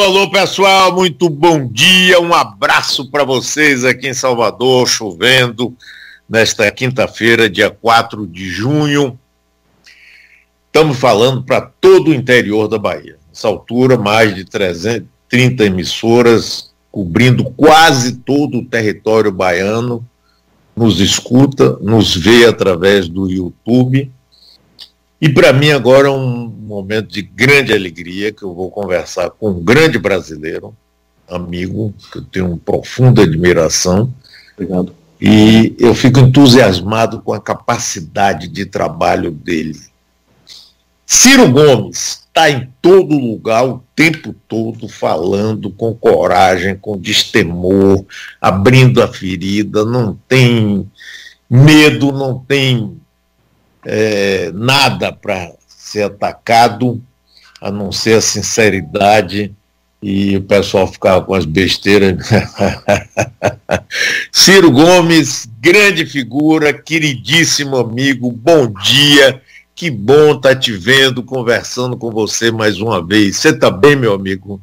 Alô, pessoal, muito bom dia, um abraço para vocês aqui em Salvador, chovendo, nesta quinta-feira, dia 4 de junho. Estamos falando para todo o interior da Bahia. Nessa altura, mais de 330 emissoras, cobrindo quase todo o território baiano, nos escuta, nos vê através do YouTube. E para mim agora é um momento de grande alegria, que eu vou conversar com um grande brasileiro, amigo, que eu tenho uma profunda admiração. Obrigado. E eu fico entusiasmado com a capacidade de trabalho dele. Ciro Gomes está em todo lugar, o tempo todo, falando com coragem, com destemor, abrindo a ferida, não tem medo, não tem... nada para ser atacado, a não ser a sinceridade e o pessoal ficar com as besteiras. Ciro Gomes, grande figura, queridíssimo amigo, bom dia, que bom estar te vendo, conversando com você mais uma vez. Você está bem, meu amigo?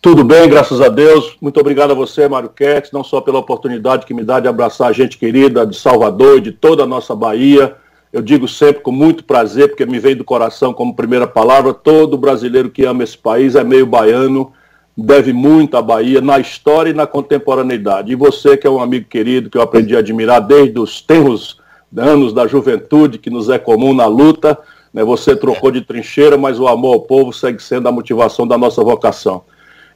Tudo bem, graças a Deus. Muito obrigado a você, Mário Kertz, não só pela oportunidade que me dá de abraçar a gente querida de Salvador e de toda a nossa Bahia. Eu digo sempre com muito prazer, porque me vem do coração como primeira palavra, todo brasileiro que ama esse país é meio baiano, deve muito à Bahia, na história e na contemporaneidade. E você, que é um amigo querido, que eu aprendi a admirar desde os tenros anos da juventude, que nos é comum na luta, né? Você trocou de trincheira, mas o amor ao povo segue sendo a motivação da nossa vocação.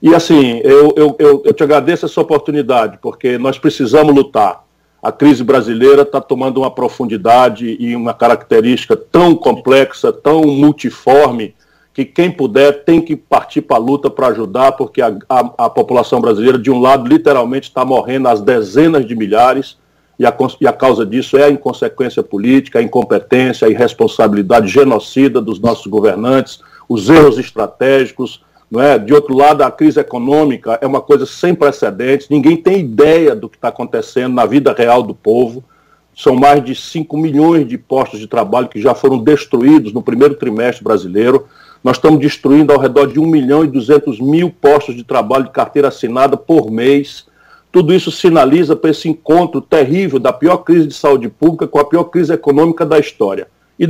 E assim, eu te agradeço essa oportunidade, porque nós precisamos lutar. A crise brasileira está tomando uma profundidade e uma característica tão complexa, tão multiforme, que quem puder tem que partir para a luta para ajudar, porque a população brasileira, de um lado, literalmente está morrendo às dezenas de milhares, e a causa disso é a inconsequência política, a incompetência, a irresponsabilidade genocida dos nossos governantes, os erros estratégicos. Não é? De outro lado, a crise econômica é uma coisa sem precedentes, ninguém tem ideia do que está acontecendo na vida real do povo. São mais de 5 milhões de postos de trabalho que já foram destruídos no primeiro trimestre brasileiro. Nós estamos destruindo ao redor de 1 milhão e 200 mil postos de trabalho de carteira assinada por mês. Tudo isso sinaliza para esse encontro terrível da pior crise de saúde pública com a pior crise econômica da história. E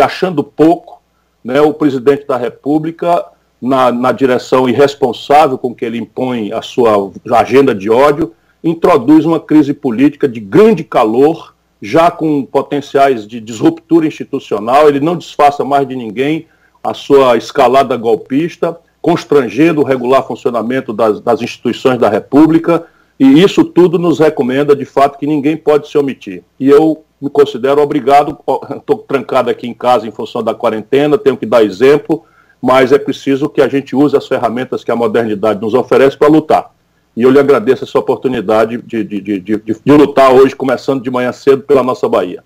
achando pouco, né, o presidente da República... Na direção irresponsável com que ele impõe a sua agenda de ódio, introduz uma crise política de grande calor, já com potenciais de disruptura institucional. Ele não disfarça mais de ninguém a sua escalada golpista, constrangendo o regular funcionamento das instituições da República, e isso tudo nos recomenda, de fato, que ninguém pode se omitir. E eu me considero obrigado, estou trancado aqui em casa em função da quarentena, tenho que dar exemplo, mas é preciso que a gente use as ferramentas que a modernidade nos oferece para lutar. E eu lhe agradeço essa oportunidade de lutar hoje, começando de manhã cedo pela nossa Bahia.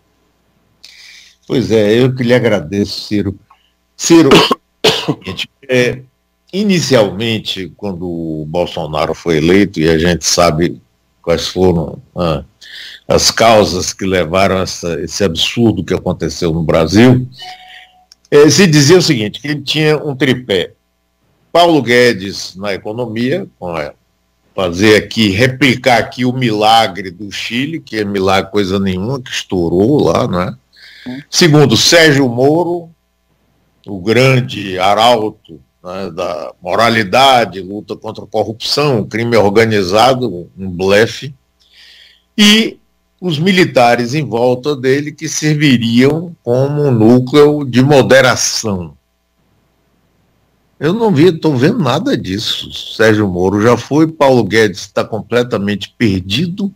Pois é, eu que lhe agradeço, Ciro. Ciro, inicialmente, quando o Bolsonaro foi eleito, e a gente sabe quais foram as causas que levaram esse absurdo que aconteceu no Brasil... Se dizia o seguinte, que ele tinha um tripé. Paulo Guedes na economia, replicar aqui o milagre do Chile, que é milagre coisa nenhuma, que estourou lá, né? Segundo, Sérgio Moro, o grande arauto, né, da moralidade, luta contra a corrupção, crime organizado, um blefe, e... os militares em volta dele que serviriam como um núcleo de moderação. Eu não estou vendo nada disso. Sérgio Moro já foi, Paulo Guedes está completamente perdido,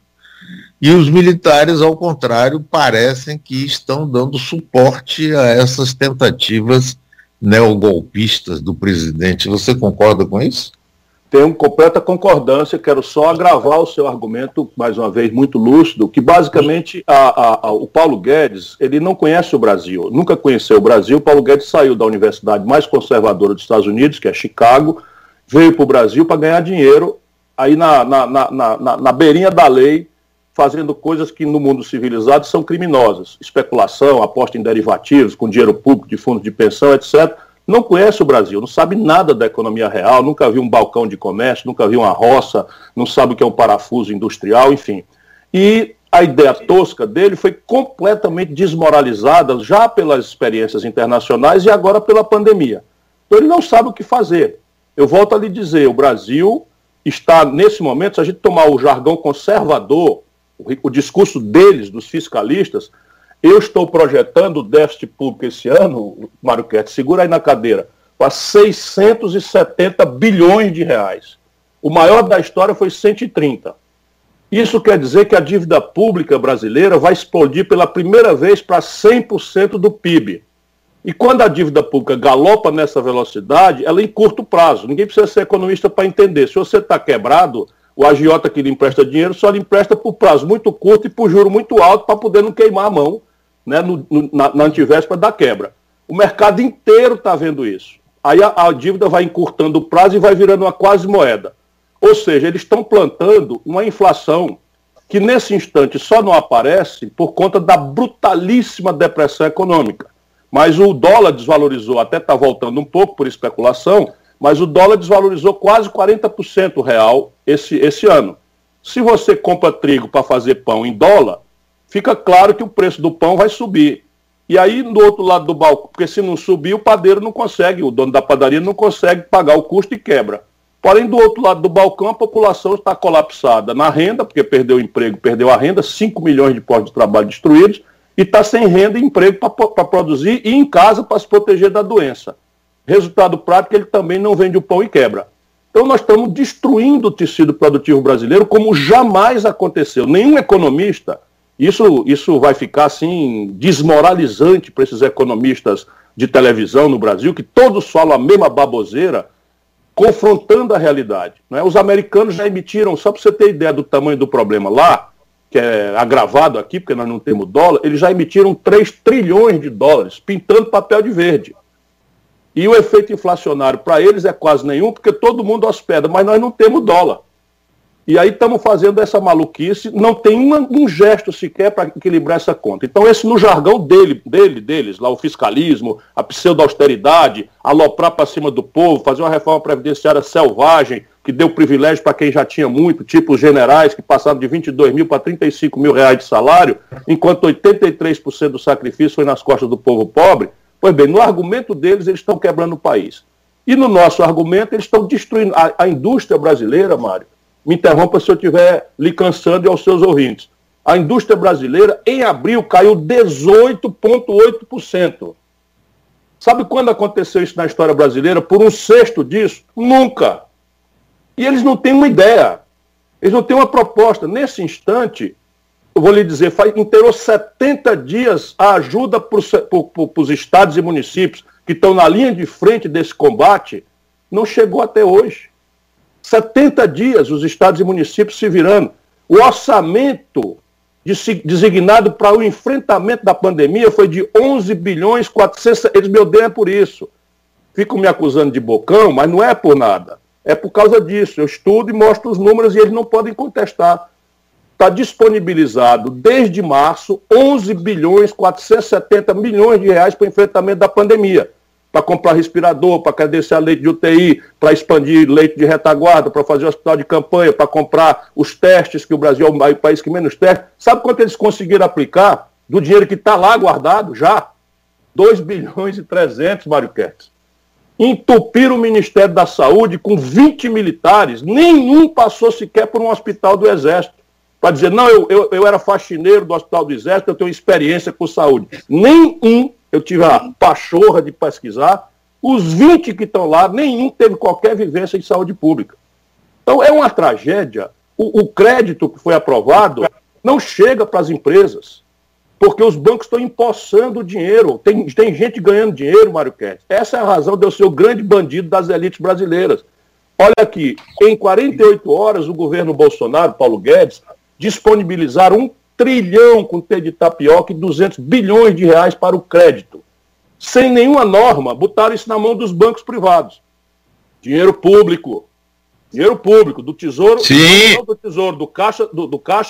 e os militares, ao contrário, parecem que estão dando suporte a essas tentativas neogolpistas do presidente. Você concorda com isso? Tenho completa concordância, quero só agravar o seu argumento, mais uma vez, muito lúcido, que basicamente o Paulo Guedes, ele não conhece o Brasil, nunca conheceu o Brasil. Paulo Guedes saiu da universidade mais conservadora dos Estados Unidos, que é Chicago, veio para o Brasil para ganhar dinheiro, aí na beirinha da lei, fazendo coisas que no mundo civilizado são criminosas, especulação, aposta em derivativos, com dinheiro público, de fundos de pensão, etc., não conhece o Brasil, não sabe nada da economia real, nunca viu um balcão de comércio, nunca viu uma roça, não sabe o que é um parafuso industrial, enfim. E a ideia tosca dele foi completamente desmoralizada já pelas experiências internacionais e agora pela pandemia. Então ele não sabe o que fazer. Eu volto a lhe dizer, o Brasil está, nesse momento, se a gente tomar o jargão conservador, o discurso deles, dos fiscalistas, eu estou projetando o déficit público esse ano, Mário Kertz, segura aí na cadeira, para 670 bilhões de reais. O maior da história foi 130. Isso quer dizer que a dívida pública brasileira vai explodir pela primeira vez para 100% do PIB. E quando a dívida pública galopa nessa velocidade, ela encurta o prazo. Ninguém precisa ser economista para entender. Se você está quebrado, o agiota que lhe empresta dinheiro só lhe empresta por prazo muito curto e por juro muito alto para poder não queimar a mão, né, na antivéspera da quebra. O mercado inteiro está vendo isso. Aí a dívida vai encurtando o prazo e vai virando uma quase moeda. Ou seja, eles estão plantando uma inflação que nesse instante só não aparece por conta da brutalíssima depressão econômica. Mas o dólar desvalorizou, até está voltando um pouco por especulação, mas o dólar desvalorizou quase 40% real esse ano. Se você compra trigo para fazer pão em dólar, fica claro que o preço do pão vai subir. E aí, do outro lado do balcão, porque se não subir, o padeiro não consegue, o dono da padaria não consegue pagar o custo e quebra. Porém, do outro lado do balcão, a população está colapsada na renda, porque perdeu o emprego, perdeu a renda, 5 milhões de postos de trabalho destruídos, e está sem renda e emprego para produzir e em casa para se proteger da doença. Resultado prático, ele também não vende o pão e quebra. Então nós estamos destruindo o tecido produtivo brasileiro como jamais aconteceu. Nenhum economista, isso vai ficar assim desmoralizante para esses economistas de televisão no Brasil, que todos falam a mesma baboseira, confrontando a realidade. Né? Os americanos já emitiram, só para você ter ideia do tamanho do problema lá, que é agravado aqui, porque nós não temos dólar, eles já emitiram 3 trilhões de dólares, pintando papel de verde. E o efeito inflacionário para eles é quase nenhum, porque todo mundo hospeda, mas nós não temos dólar. E aí estamos fazendo essa maluquice, não tem um gesto sequer para equilibrar essa conta. Então esse no jargão deles, lá o fiscalismo, a pseudo-austeridade, aloprar para cima do povo, fazer uma reforma previdenciária selvagem, que deu privilégio para quem já tinha muito, tipo os generais que passaram de 22 mil para 35 mil reais de salário, enquanto 83% do sacrifício foi nas costas do povo pobre. Pois bem, no argumento deles, eles estão quebrando o país. E no nosso argumento, eles estão destruindo a indústria brasileira, Mário. Me interrompa se eu estiver lhe cansando e aos seus ouvintes. A indústria brasileira, em abril, caiu 18,8%. Sabe quando aconteceu isso na história brasileira? Por um sexto disso? Nunca. E eles não têm uma ideia, eles não têm uma proposta. Nesse instante, eu vou lhe dizer, inteirou 70 dias a ajuda para os estados e municípios que estão na linha de frente desse combate, não chegou até hoje. 70 dias os estados e municípios se virando. O orçamento designado para o enfrentamento da pandemia foi de 11 bilhões 400, eles me odeiam por isso. Ficam me acusando de bocão, mas não é por nada. É por causa disso, eu estudo e mostro os números e eles não podem contestar. Está disponibilizado, desde março, 11 bilhões 470 milhões de reais para o enfrentamento da pandemia. Para comprar respirador, para credenciar leite de UTI, para expandir leite de retaguarda, para fazer hospital de campanha, para comprar os testes, que o Brasil é o país que menos testa. Sabe quanto eles conseguiram aplicar do dinheiro que está lá guardado já? 2 bilhões e 300, Mário Kertz. Entupir o Ministério da Saúde com 20 militares, nenhum passou sequer por um hospital do Exército, para dizer, não, eu era faxineiro do hospital do Exército, eu tenho experiência com saúde. Nenhum, eu tive a pachorra de pesquisar, os 20 que estão lá, nenhum teve qualquer vivência em saúde pública. Então é uma tragédia, o crédito que foi aprovado não chega para as empresas. Porque os bancos estão empossando o dinheiro. Tem gente ganhando dinheiro, Mário Kertz. Essa é a razão de eu ser o grande bandido das elites brasileiras. Olha aqui, em 48 horas, o governo Bolsonaro, Paulo Guedes, disponibilizaram 1 trilhão com T de tapioca e 200 bilhões de reais para o crédito. Sem nenhuma norma, botaram isso na mão dos bancos privados. Dinheiro público, do Tesouro, do Tesouro, do Caixa,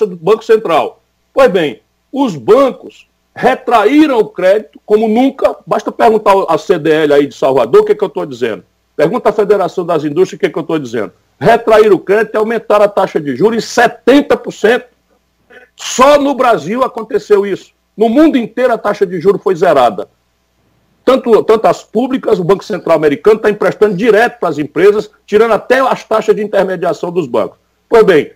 do Banco Central. Pois bem, os bancos retraíram o crédito como nunca. Basta perguntar à CDL aí de Salvador o que é que eu estou dizendo. Pergunta à Federação das Indústrias o que é que eu estou dizendo. Retraíram o crédito e aumentaram a taxa de juros em 70%. Só no Brasil aconteceu isso. No mundo inteiro a taxa de juros foi zerada. Tanto as públicas, o Banco Central americano está emprestando direto para as empresas, tirando até as taxas de intermediação dos bancos. Pois bem,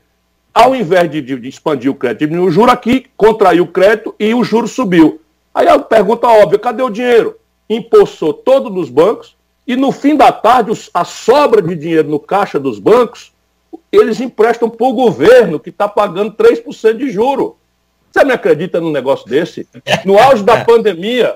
ao invés de expandir o crédito, diminuiu o juro aqui, contraiu o crédito e o juro subiu. Aí a pergunta óbvia, cadê o dinheiro? Empossou todo nos bancos e no fim da tarde a sobra de dinheiro no caixa dos bancos, eles emprestam para o governo que está pagando 3% de juro. Você me acredita num negócio desse? No auge da pandemia...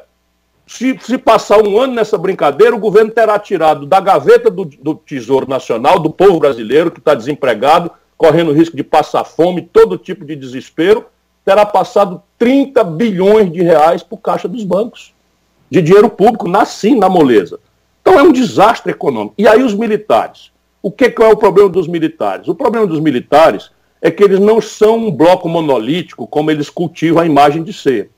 Se passar um ano nessa brincadeira, o governo terá tirado da gaveta do Tesouro Nacional, do povo brasileiro que está desempregado, correndo risco de passar fome, todo tipo de desespero, terá passado 30 bilhões de reais para o caixa dos bancos, de dinheiro público, na moleza. Então é um desastre econômico. E aí os militares? O que é o problema dos militares? O problema dos militares é que eles não são um bloco monolítico, como eles cultivam a imagem de ser.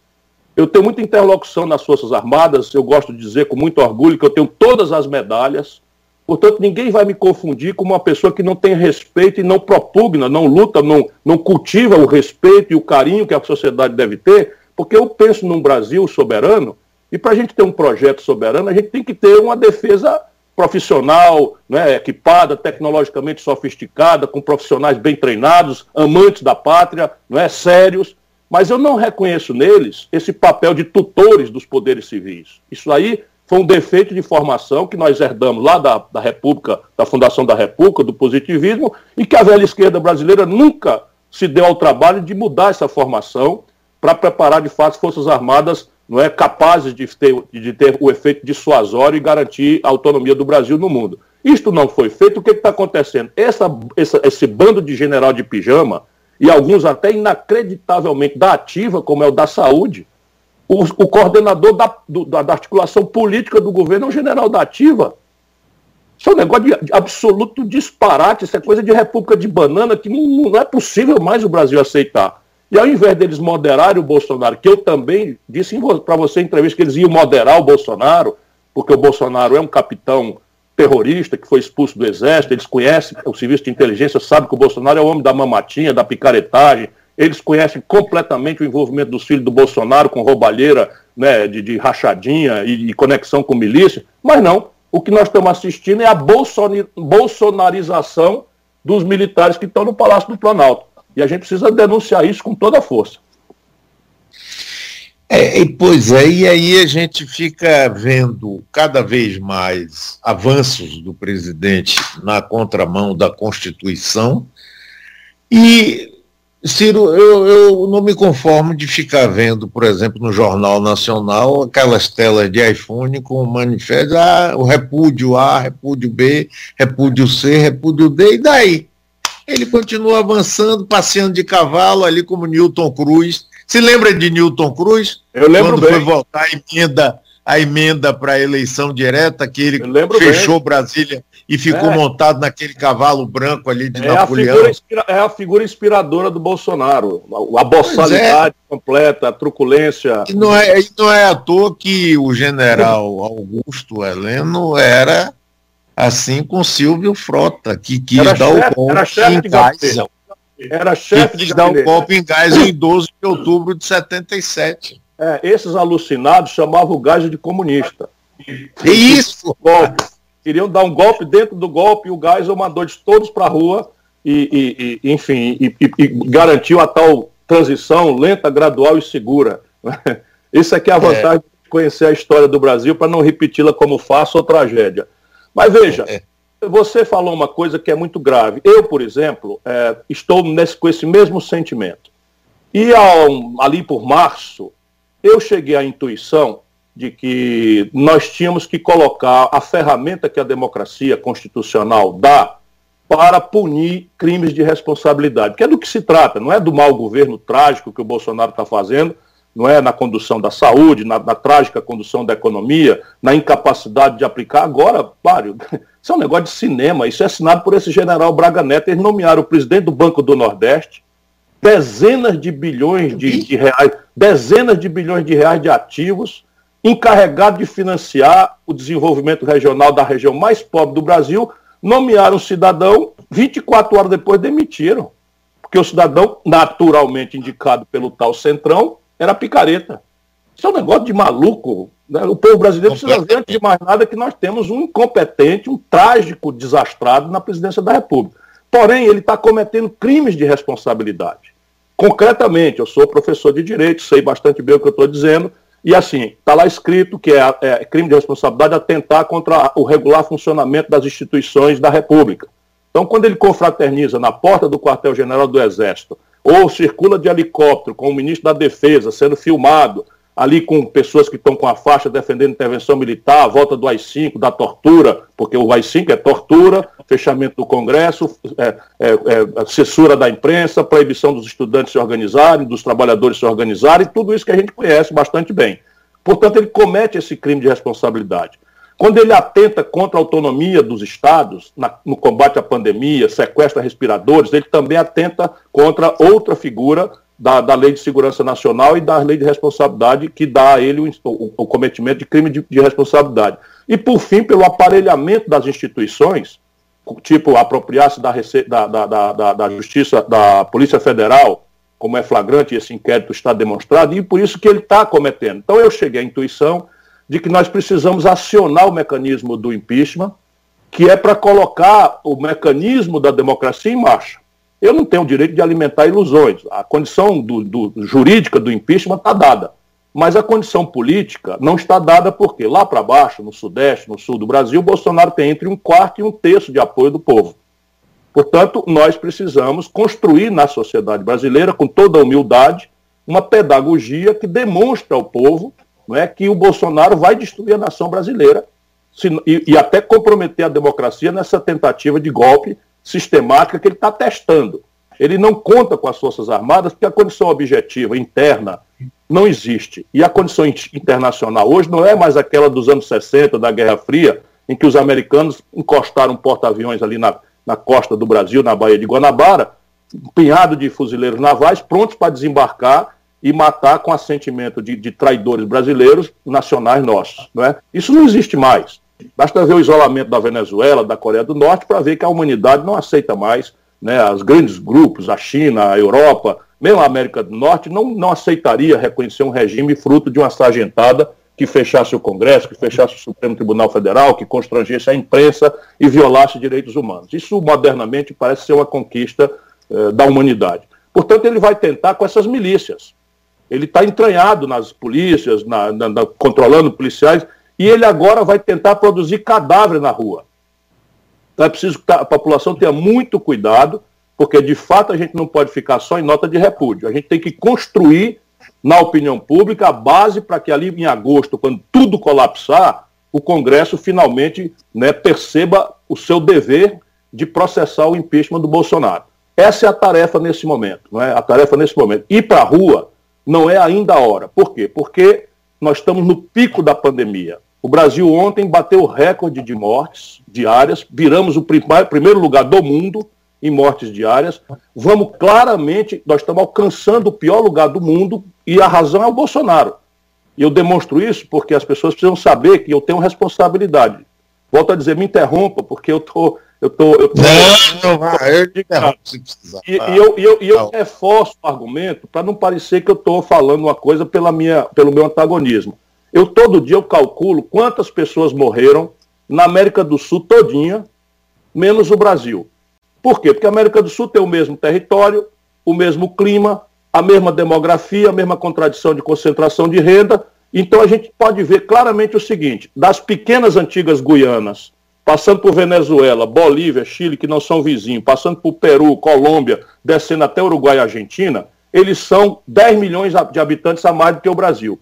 Eu tenho muita interlocução nas Forças Armadas, eu gosto de dizer com muito orgulho que eu tenho todas as medalhas, portanto ninguém vai me confundir com uma pessoa que não tem respeito e não propugna, não luta, não cultiva o respeito e o carinho que a sociedade deve ter, porque eu penso num Brasil soberano, e para a gente ter um projeto soberano, a gente tem que ter uma defesa profissional, né, equipada, tecnologicamente sofisticada, com profissionais bem treinados, amantes da pátria, né, sérios. Mas eu não reconheço neles esse papel de tutores dos poderes civis. Isso aí foi um defeito de formação que nós herdamos lá da República, da Fundação da República, do positivismo, e que a velha esquerda brasileira nunca se deu ao trabalho de mudar essa formação para preparar, de fato, Forças Armadas capazes de ter o efeito dissuasório e garantir a autonomia do Brasil no mundo. Isto não foi feito. O que está acontecendo? Esse bando de general de pijama... e alguns até inacreditavelmente da ativa, como é o da saúde, o coordenador da articulação política do governo é o general da ativa. Isso é um negócio de absoluto disparate, isso é coisa de república de banana, que não é possível mais o Brasil aceitar. E ao invés deles moderarem o Bolsonaro, que eu também disse para você em entrevista que eles iam moderar o Bolsonaro, porque o Bolsonaro é um capitão terrorista que foi expulso do exército, eles conhecem o serviço de inteligência, sabem que o Bolsonaro é o homem da mamatinha, da picaretagem, eles conhecem completamente o envolvimento dos filhos do Bolsonaro com roubalheira, né, de rachadinha e conexão com milícia, mas não, o que nós estamos assistindo é a bolsonarização dos militares que estão no Palácio do Planalto, e a gente precisa denunciar isso com toda a força. Pois é, e aí a gente fica vendo cada vez mais avanços do presidente na contramão da Constituição e, Ciro, eu não me conformo de ficar vendo, por exemplo, no Jornal Nacional, aquelas telas de iPhone com o manifesto, o repúdio A, repúdio B, repúdio C, repúdio D, e daí? Ele continua avançando, passeando de cavalo ali como Newton Cruz. Se lembra de Newton Cruz? Eu lembro quando bem. Foi votar a emenda para a eleição direta, que ele fechou bem. Brasília e ficou montado naquele cavalo branco ali de Napoleão. A figura inspiradora do Bolsonaro. A boçalidade completa, a truculência. E não é à toa que o general Augusto Heleno era assim com Silvio Frota, que quis dar o golpe em Geisel. Era chefe de dar um golpe em Geisel em 12 de outubro de 77. Esses alucinados chamavam o Geisel de comunista. Isso! Queriam dar um golpe dentro do golpe e o Geisel mandou de todos para a rua e garantiu a tal transição lenta, gradual e segura. Isso aqui é a vantagem de conhecer a história do Brasil para não repeti-la como farsa ou tragédia. Mas veja... Você falou uma coisa que é muito grave. Eu, por exemplo, estou com esse mesmo sentimento. E ali por março, eu cheguei à intuição de que nós tínhamos que colocar a ferramenta que a democracia constitucional dá para punir crimes de responsabilidade. Que é do que se trata, não é do mau governo trágico que o Bolsonaro está fazendo, não é na condução da saúde, na trágica condução da economia, na incapacidade de aplicar. Agora, Mário, isso é um negócio de cinema, isso é assinado por esse general Braga Neto. Eles nomearam o presidente do Banco do Nordeste, dezenas de bilhões de reais, dezenas de bilhões de reais de ativos, encarregado de financiar o desenvolvimento regional da região mais pobre do Brasil, nomearam um cidadão, 24 horas depois demitiram. Porque o cidadão, naturalmente indicado pelo tal Centrão, era picareta. Isso é um negócio de maluco, né? O povo brasileiro precisa ver, antes de mais nada, que nós temos um incompetente, um trágico desastrado na presidência da República. Porém, ele está cometendo crimes de responsabilidade. Concretamente, eu sou professor de direito, sei bastante bem o que eu estou dizendo, e assim, está lá escrito que é crime de responsabilidade atentar contra o regular funcionamento das instituições da República. Então, quando ele confraterniza na porta do quartel-general do Exército, ou circula de helicóptero com o ministro da Defesa sendo filmado, ali com pessoas que estão com a faixa defendendo intervenção militar, a volta do AI-5, da tortura, porque o AI-5 é tortura, fechamento do Congresso, censura da imprensa, proibição dos estudantes se organizarem, dos trabalhadores se organizarem, tudo isso que a gente conhece bastante bem. Portanto, ele comete esse crime de responsabilidade. Quando ele atenta contra a autonomia dos estados, no combate à pandemia, sequestra respiradores, ele também atenta contra outra figura da Lei de Segurança Nacional e da Lei de Responsabilidade, que dá a ele o cometimento de crime de responsabilidade. E, por fim, pelo aparelhamento das instituições, tipo apropriar-se da Justiça, da Polícia Federal, como é flagrante, esse inquérito está demonstrado, e por isso que ele está cometendo. Então, eu cheguei à intuição de que nós precisamos acionar o mecanismo do impeachment, que é para colocar o mecanismo da democracia em marcha. Eu não tenho o direito de alimentar ilusões. A condição jurídica do impeachment está dada. Mas a condição política não está dada porque lá para baixo, no Sudeste, no Sul do Brasil, Bolsonaro tem entre um quarto e um terço de apoio do povo. Portanto, nós precisamos construir na sociedade brasileira, com toda a humildade, uma pedagogia que demonstre ao povo, não é, que o Bolsonaro vai destruir a nação brasileira e até comprometer a democracia nessa tentativa de golpe sistemática que ele está testando. Ele não conta com as Forças Armadas porque a condição objetiva interna não existe. E a condição internacional hoje não é mais aquela dos anos 60, da Guerra Fria, em que os americanos encostaram porta-aviões ali na costa do Brasil, na Baía de Guanabara, um punhado de fuzileiros navais prontos para desembarcar e matar com assentimento de traidores brasileiros nacionais nossos. Não é? Isso não existe mais. Basta ver o isolamento da Venezuela, da Coreia do Norte, para ver que a humanidade não aceita mais, né, os grandes grupos, a China, a Europa, mesmo a América do Norte, não aceitaria reconhecer um regime fruto de uma sargentada que fechasse o Congresso, que fechasse o Supremo Tribunal Federal, que constrangesse a imprensa e violasse direitos humanos. Isso, modernamente, parece ser uma conquista da humanidade. Portanto, ele vai tentar com essas milícias. Ele está entranhado nas polícias, controlando policiais. E ele agora vai tentar produzir cadáver na rua. Então é preciso que a população tenha muito cuidado, porque de fato a gente não pode ficar só em nota de repúdio. A gente tem que construir na opinião pública a base para que ali em agosto, quando tudo colapsar, o Congresso finalmente, né, perceba o seu dever de processar o impeachment do Bolsonaro. Essa é a tarefa nesse momento, não é? A tarefa nesse momento. Ir para a rua não é ainda a hora. Por quê? Porque nós estamos no pico da pandemia. O Brasil ontem bateu o recorde de mortes diárias, viramos o primeiro lugar do mundo em mortes diárias. Vamos claramente, nós estamos alcançando o pior lugar do mundo e a razão é o Bolsonaro. E eu demonstro isso porque as pessoas precisam saber que eu tenho responsabilidade. Volto a dizer, me interrompa, porque eu tô... Eu interrompo se precisar. E eu reforço o argumento para não parecer que eu estou falando uma coisa pelo meu antagonismo. Eu todo dia eu calculo quantas pessoas morreram na América do Sul todinha, menos o Brasil. Por quê? Porque a América do Sul tem o mesmo território, o mesmo clima, a mesma demografia, a mesma contradição de concentração de renda. Então a gente pode ver claramente o seguinte: das pequenas antigas Guianas, passando por Venezuela, Bolívia, Chile, que não são vizinhos, passando por Peru, Colômbia, descendo até Uruguai e Argentina, eles são 10 milhões de habitantes a mais do que o Brasil.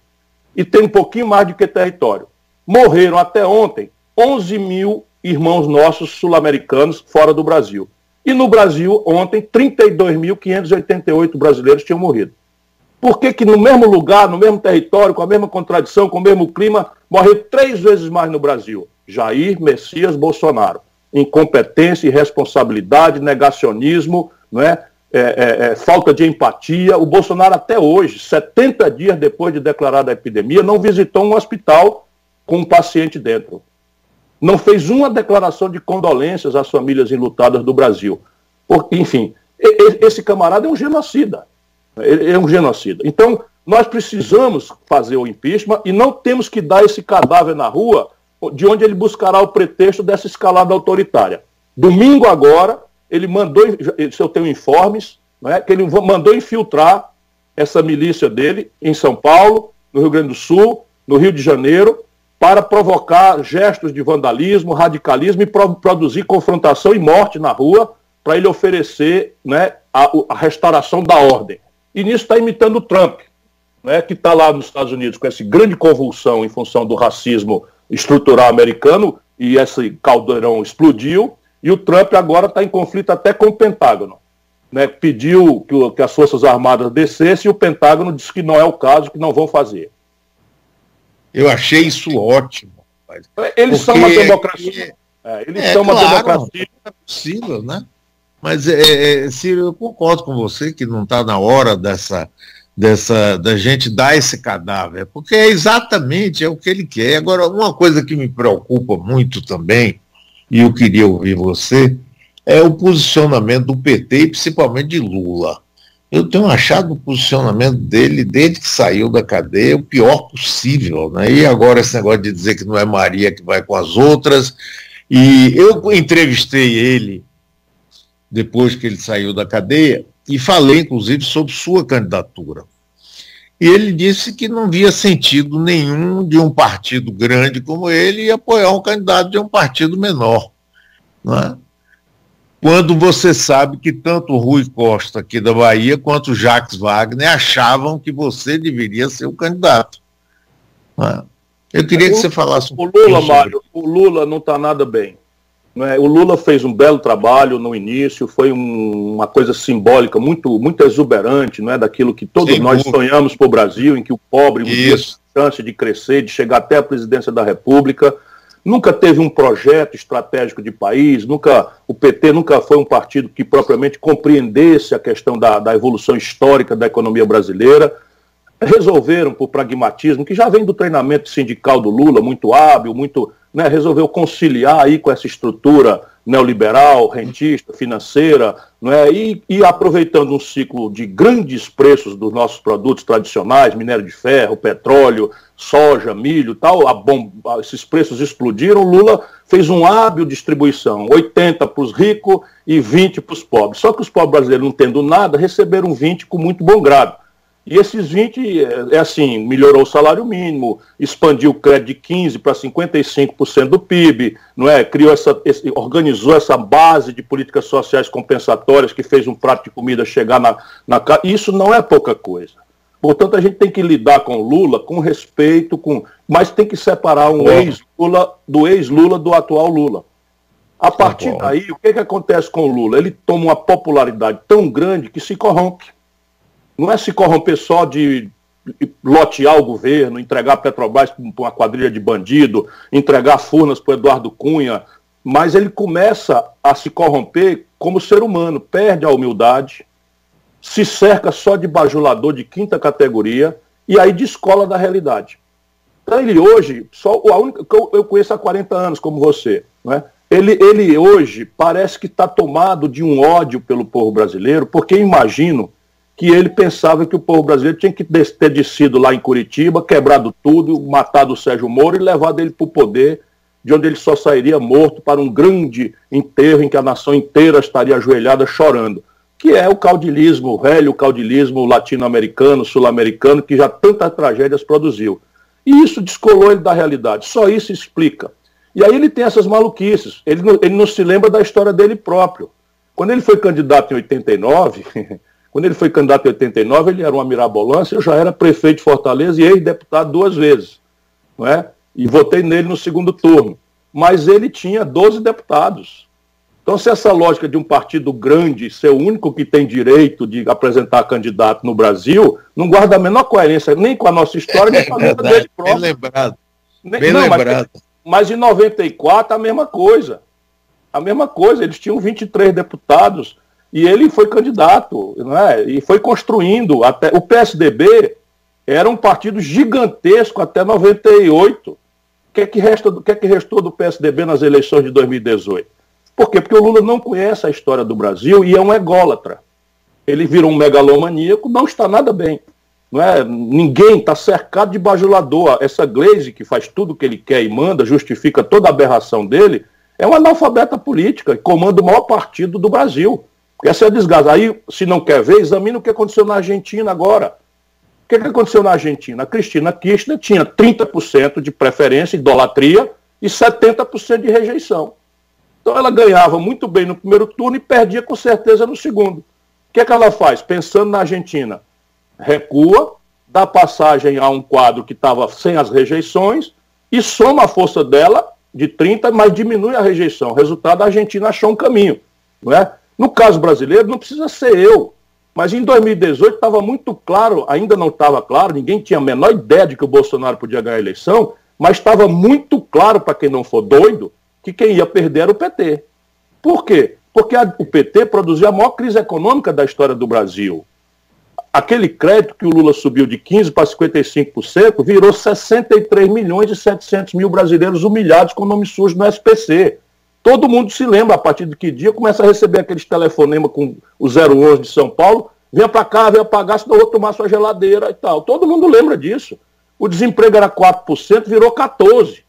E tem um pouquinho mais do que território. Morreram até ontem 11 mil irmãos nossos sul-americanos fora do Brasil. E no Brasil, ontem, 32.588 brasileiros tinham morrido. Por que que no mesmo lugar, no mesmo território, com a mesma contradição, com o mesmo clima, morreu 3 vezes mais no Brasil? Jair Messias Bolsonaro. Incompetência, irresponsabilidade, negacionismo, não é? falta de empatia. O Bolsonaro até hoje, 70 dias depois de declarada a epidemia, não visitou um hospital com um paciente dentro. Não fez uma declaração de condolências às famílias enlutadas do Brasil. Porque, enfim, esse camarada é um genocida. É um genocida. Então, nós precisamos fazer o impeachment e não temos que dar esse cadáver na rua, de onde ele buscará o pretexto dessa escalada autoritária. Domingo agora, ele mandou, se eu tenho informes, né, que ele mandou infiltrar essa milícia dele em São Paulo, no Rio Grande do Sul, no Rio de Janeiro, para provocar gestos de vandalismo, radicalismo e produzir confrontação e morte na rua, para ele oferecer, né, a restauração da ordem. E nisso está imitando o Trump, né, que está lá nos Estados Unidos com essa grande convulsão em função do racismo estrutural americano, e esse caldeirão explodiu, e o Trump agora está em conflito até com o Pentágono. Né, pediu que as Forças Armadas descessem, e o Pentágono disse que não é o caso, que não vão fazer. Eu achei isso ótimo. Rapaz. Eles são uma democracia. Eles são uma democracia. Não é possível, né? Mas, Ciro, eu concordo com você que não está na hora da gente dar esse cadáver, porque é exatamente o que ele quer. Agora, uma coisa que me preocupa muito também, e eu queria ouvir você, é o posicionamento do PT e principalmente de Lula. Eu tenho achado o posicionamento dele, desde que saiu da cadeia, o pior possível, né? E agora esse negócio de dizer que não é Maria que vai com as outras. E eu entrevistei ele, depois que ele saiu da cadeia, e falei, inclusive, sobre sua candidatura. E ele disse que não via sentido nenhum de um partido grande como ele apoiar um candidato de um partido menor, não é? Quando você sabe que tanto o Rui Costa aqui da Bahia quanto o Jacques Wagner achavam que você deveria ser o candidato. Eu queria que você falasse um pouquinho. O Lula, Mário, o Lula não está nada bem. O Lula fez um belo trabalho no início, foi uma coisa simbólica, muito, muito exuberante, não é? Daquilo que todos nós sonhamos para o Brasil, em que o pobre tinha chance de crescer, de chegar até a presidência da República. Nunca teve um projeto estratégico de país, o PT nunca foi um partido que propriamente compreendesse a questão da evolução histórica da economia brasileira. Resolveram, por pragmatismo, que já vem do treinamento sindical do Lula, muito hábil, muito, né, resolveu conciliar aí com essa estrutura neoliberal, rentista, financeira, né, e aproveitando um ciclo de grandes preços dos nossos produtos tradicionais, minério de ferro, petróleo, soja, milho, tal, esses preços explodiram. Lula fez um hábil distribuição, 80 para os ricos e 20 para os pobres. Só que os pobres brasileiros, não tendo nada, receberam 20 com muito bom grado. E esses 20, melhorou o salário mínimo, expandiu o crédito de 15% para 55% do PIB, não é? Criou organizou essa base de políticas sociais compensatórias que fez um prato de comida chegar na casa. Isso não é pouca coisa. Portanto, a gente tem que lidar com o Lula com respeito, mas tem que separar ex-Lula do ex-Lula do atual Lula. A partir daí, o que acontece com o Lula? Ele toma uma popularidade tão grande que se corrompe. Não é se corromper só de lotear o governo, entregar a Petrobras para uma quadrilha de bandido, entregar Furnas para o Eduardo Cunha, mas ele começa a se corromper como ser humano, perde a humildade, se cerca só de bajulador de quinta categoria e aí descola da realidade. Então ele hoje, a única que eu conheço há 40 anos, como você, não é? Ele hoje parece que está tomado de um ódio pelo povo brasileiro, porque imagino que ele pensava que o povo brasileiro tinha que ter descido lá em Curitiba, quebrado tudo, matado o Sérgio Moro e levado ele para o poder, de onde ele só sairia morto para um grande enterro em que a nação inteira estaria ajoelhada chorando, que é o caudilismo, o velho caudilismo latino-americano, sul-americano, que já tantas tragédias produziu. E isso descolou ele da realidade, só isso explica. E aí ele tem essas maluquices, ele não se lembra da história dele próprio. Quando ele foi candidato em 89... Quando ele foi candidato em 89, ele era uma mirabolância, eu já era prefeito de Fortaleza e ex-deputado 2 vezes, não é? E votei nele no segundo turno. Mas ele tinha 12 deputados. Então, se essa lógica de um partido grande ser o único que tem direito de apresentar candidato no Brasil, não guarda a menor coerência nem com a nossa história, nem com a vida dele próprio. Bem lembrado. Bem lembrado. Mas em 94, a mesma coisa. Eles tinham 23 deputados. E ele foi candidato, não é? E foi construindo até... O PSDB era um partido gigantesco até 98. O que é que restou do PSDB nas eleições de 2018? Por quê? Porque o Lula não conhece a história do Brasil e é um ególatra. Ele virou um megalomaníaco, não está nada bem. Não é? Ninguém está cercado de bajulador. Essa Gleisi, que faz tudo o que ele quer e manda, justifica toda a aberração dele, é um analfabeta política e comanda o maior partido do Brasil. Essa é a desgraça. Aí, se não quer ver, examina o que aconteceu na Argentina agora. O que aconteceu na Argentina? A Cristina Kirchner tinha 30% de preferência, idolatria, e 70% de rejeição. Então ela ganhava muito bem no primeiro turno e perdia com certeza no segundo. O que é que ela faz? Pensando na Argentina, recua, dá passagem a um quadro que estava sem as rejeições e soma a força dela de 30, mas diminui a rejeição. O resultado, a Argentina achou um caminho, não é? No caso brasileiro, não precisa ser eu, mas em 2018 estava muito claro, ainda não estava claro, ninguém tinha a menor ideia de que o Bolsonaro podia ganhar a eleição, mas estava muito claro, para quem não for doido, que quem ia perder era o PT. Por quê? Porque o PT produziu a maior crise econômica da história do Brasil. Aquele crédito que o Lula subiu de 15% para 55% virou 63 milhões e 700 mil brasileiros humilhados com o nome sujo no SPC. Todo mundo se lembra a partir de que dia começa a receber aqueles telefonemas com o 011 de São Paulo, venha para cá, venha pagar, senão eu vou tomar sua geladeira e tal. Todo mundo lembra disso. O desemprego era 4%, virou 14%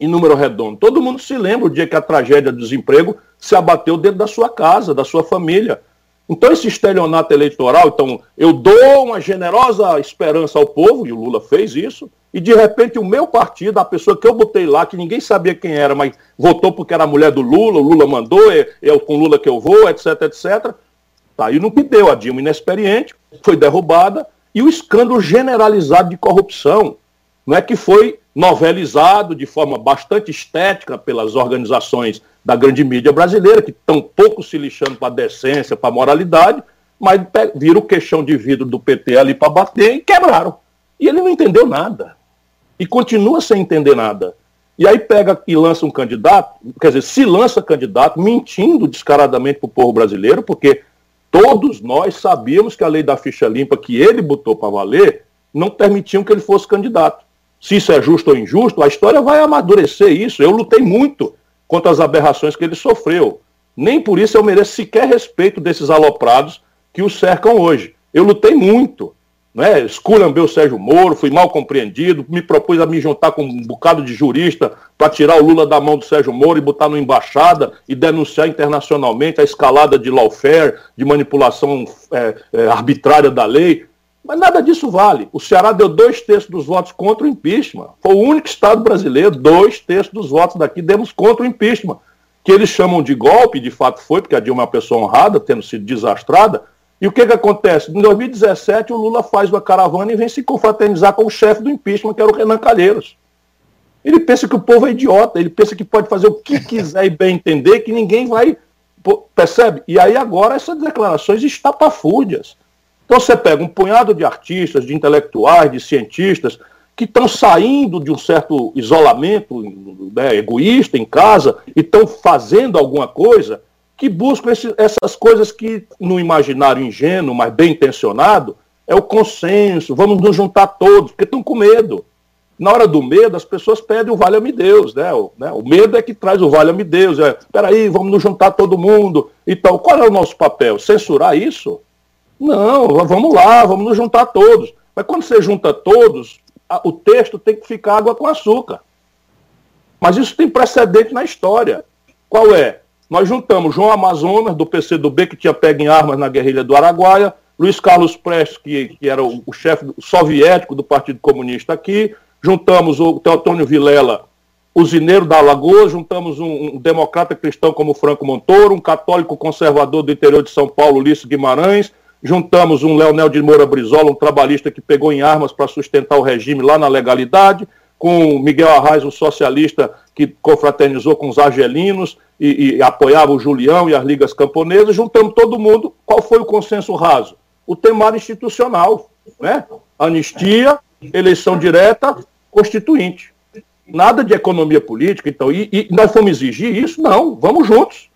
em número redondo. Todo mundo se lembra o dia que a tragédia do desemprego se abateu dentro da sua casa, da sua família. Então esse estelionato eleitoral, então eu dou uma generosa esperança ao povo, e o Lula fez isso, e de repente o meu partido, a pessoa que eu botei lá, que ninguém sabia quem era, mas votou porque era a mulher do Lula, o Lula mandou, é com o Lula que eu vou, etc, etc. Tá, e não me deu, a Dilma inexperiente, foi derrubada, e o escândalo generalizado de corrupção, não é, que foi novelizado de forma bastante estética pelas organizações da grande mídia brasileira, que estão pouco se lixando para a decência, para a moralidade, mas viram o queixão de vidro do PT ali para bater e quebraram. E ele não entendeu nada. E continua sem entender nada. E aí pega e lança um candidato, quer dizer, se lança candidato mentindo descaradamente para o povo brasileiro, porque todos nós sabíamos que a lei da ficha limpa que ele botou para valer não permitiam que ele fosse candidato. Se isso é justo ou injusto, a história vai amadurecer isso. Eu lutei muito contra as aberrações que ele sofreu. Nem por isso eu mereço sequer respeito desses aloprados que o cercam hoje. Eu lutei muito, né? Esculhambei o Sérgio Moro, fui mal compreendido, me propus a me juntar com um bocado de jurista para tirar o Lula da mão do Sérgio Moro e botar numa embaixada e denunciar internacionalmente a escalada de lawfare, de manipulação arbitrária da lei. Mas nada disso vale. O Ceará deu 2/3 dos votos contra o impeachment. Foi o único estado brasileiro, 2/3 dos votos daqui demos contra o impeachment. Que eles chamam de golpe, de fato foi, porque a Dilma é uma pessoa honrada, tendo sido desastrada. E o que que acontece? Em 2017, o Lula faz uma caravana e vem se confraternizar com o chefe do impeachment, que era o Renan Calheiros. Ele pensa que o povo é idiota, ele pensa que pode fazer o que quiser e bem entender, que ninguém vai... Percebe? E aí agora essas declarações estapafúrdias. Então você pega um punhado de artistas, de intelectuais, de cientistas, que estão saindo de um certo isolamento, né, egoísta em casa, e estão fazendo alguma coisa, que buscam essas coisas que, no imaginário ingênuo, mas bem intencionado, é o consenso, vamos nos juntar todos, porque estão com medo. Na hora do medo, as pessoas pedem o valha-me Deus, né? O medo é que traz o valha-me Deus, peraí, vamos nos juntar todo mundo. Então, qual é o nosso papel? Censurar isso? Não, vamos lá, vamos nos juntar todos. Mas quando você junta todos, o texto tem que ficar água com açúcar. Mas isso tem precedente na história. Qual é? Nós juntamos João Amazonas, do PCdoB, que tinha pego em armas na guerrilha do Araguaia, Luiz Carlos Prestes, que era o chefe soviético do Partido Comunista aqui, juntamos o Teotônio Vilela, usineiro da Alagoa, juntamos um democrata cristão como Franco Montoro, um católico conservador do interior de São Paulo, Ulisses Guimarães, juntamos um Leonel de Moura Brizola, um trabalhista que pegou em armas para sustentar o regime lá na legalidade, com Miguel Arraes, um socialista que confraternizou com os argelinos e apoiava o Julião e as ligas camponesas. Juntamos todo mundo. Qual foi o consenso raso? O temário institucional, né? Anistia, eleição direta, constituinte. Nada de economia política, então. E nós fomos exigir isso? Não, vamos juntos.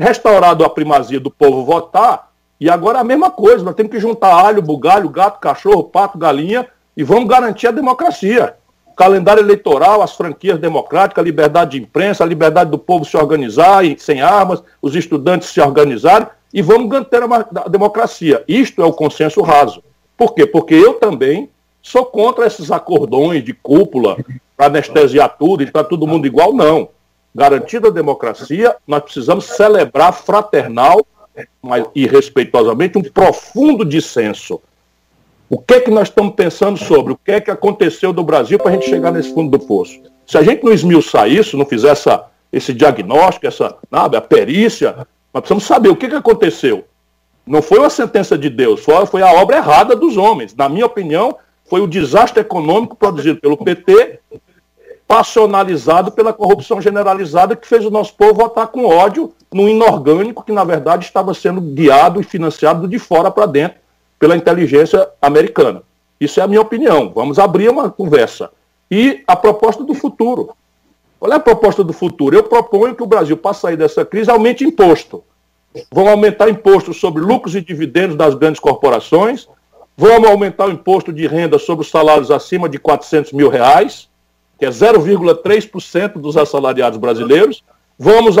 restaurado a primazia do povo votar, e agora a mesma coisa, nós temos que juntar alho, bugalho, gato, cachorro, pato, galinha, e vamos garantir a democracia. O calendário eleitoral, as franquias democráticas, a liberdade de imprensa, a liberdade do povo se organizar sem armas, os estudantes se organizarem, e vamos garantir a democracia. Isto é o consenso raso. Por quê? Porque eu também sou contra esses acordões de cúpula para anestesiar tudo e para todo mundo igual, não. Garantida a democracia, nós precisamos celebrar fraternal e respeitosamente um profundo dissenso. O que é que nós estamos pensando sobre? O que é que aconteceu no Brasil para a gente chegar nesse fundo do poço? Se a gente não esmiuçar isso, não fizer esse diagnóstico, a perícia, nós precisamos saber o que é que aconteceu. Não foi uma sentença de Deus, foi a obra errada dos homens. Na minha opinião, foi o desastre econômico produzido pelo PT, passionalizado pela corrupção generalizada, que fez o nosso povo votar com ódio no inorgânico, que na verdade estava sendo guiado e financiado de fora para dentro pela inteligência americana. Isso é a minha opinião. Vamos abrir uma conversa. E a proposta do futuro. Qual é a proposta do futuro? Eu proponho que o Brasil, para sair dessa crise, aumente imposto. Vão aumentar imposto sobre lucros e dividendos das grandes corporações, vão aumentar o imposto de renda sobre os salários acima de R$400 mil, que é 0,3% dos assalariados brasileiros. Vamos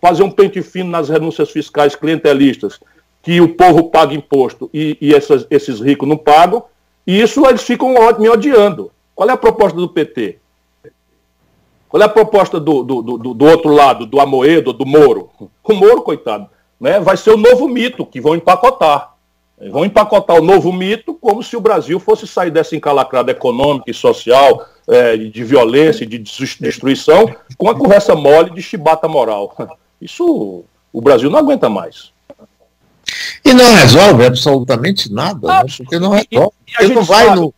fazer um pente fino nas renúncias fiscais clientelistas, que o povo paga imposto e esses ricos não pagam. E isso eles ficam me odiando. Qual é a proposta do PT? Qual é a proposta do outro lado, do Amoedo, do Moro? O Moro, coitado, né, vai ser o novo mito que vão empacotar. Vão empacotar o novo mito como se o Brasil fosse sair dessa encalacrada econômica e social, de violência e de destruição, com a conversa mole de chibata moral. Isso o Brasil não aguenta mais. E não resolve absolutamente nada, né? Porque não resolve. Porque não vai no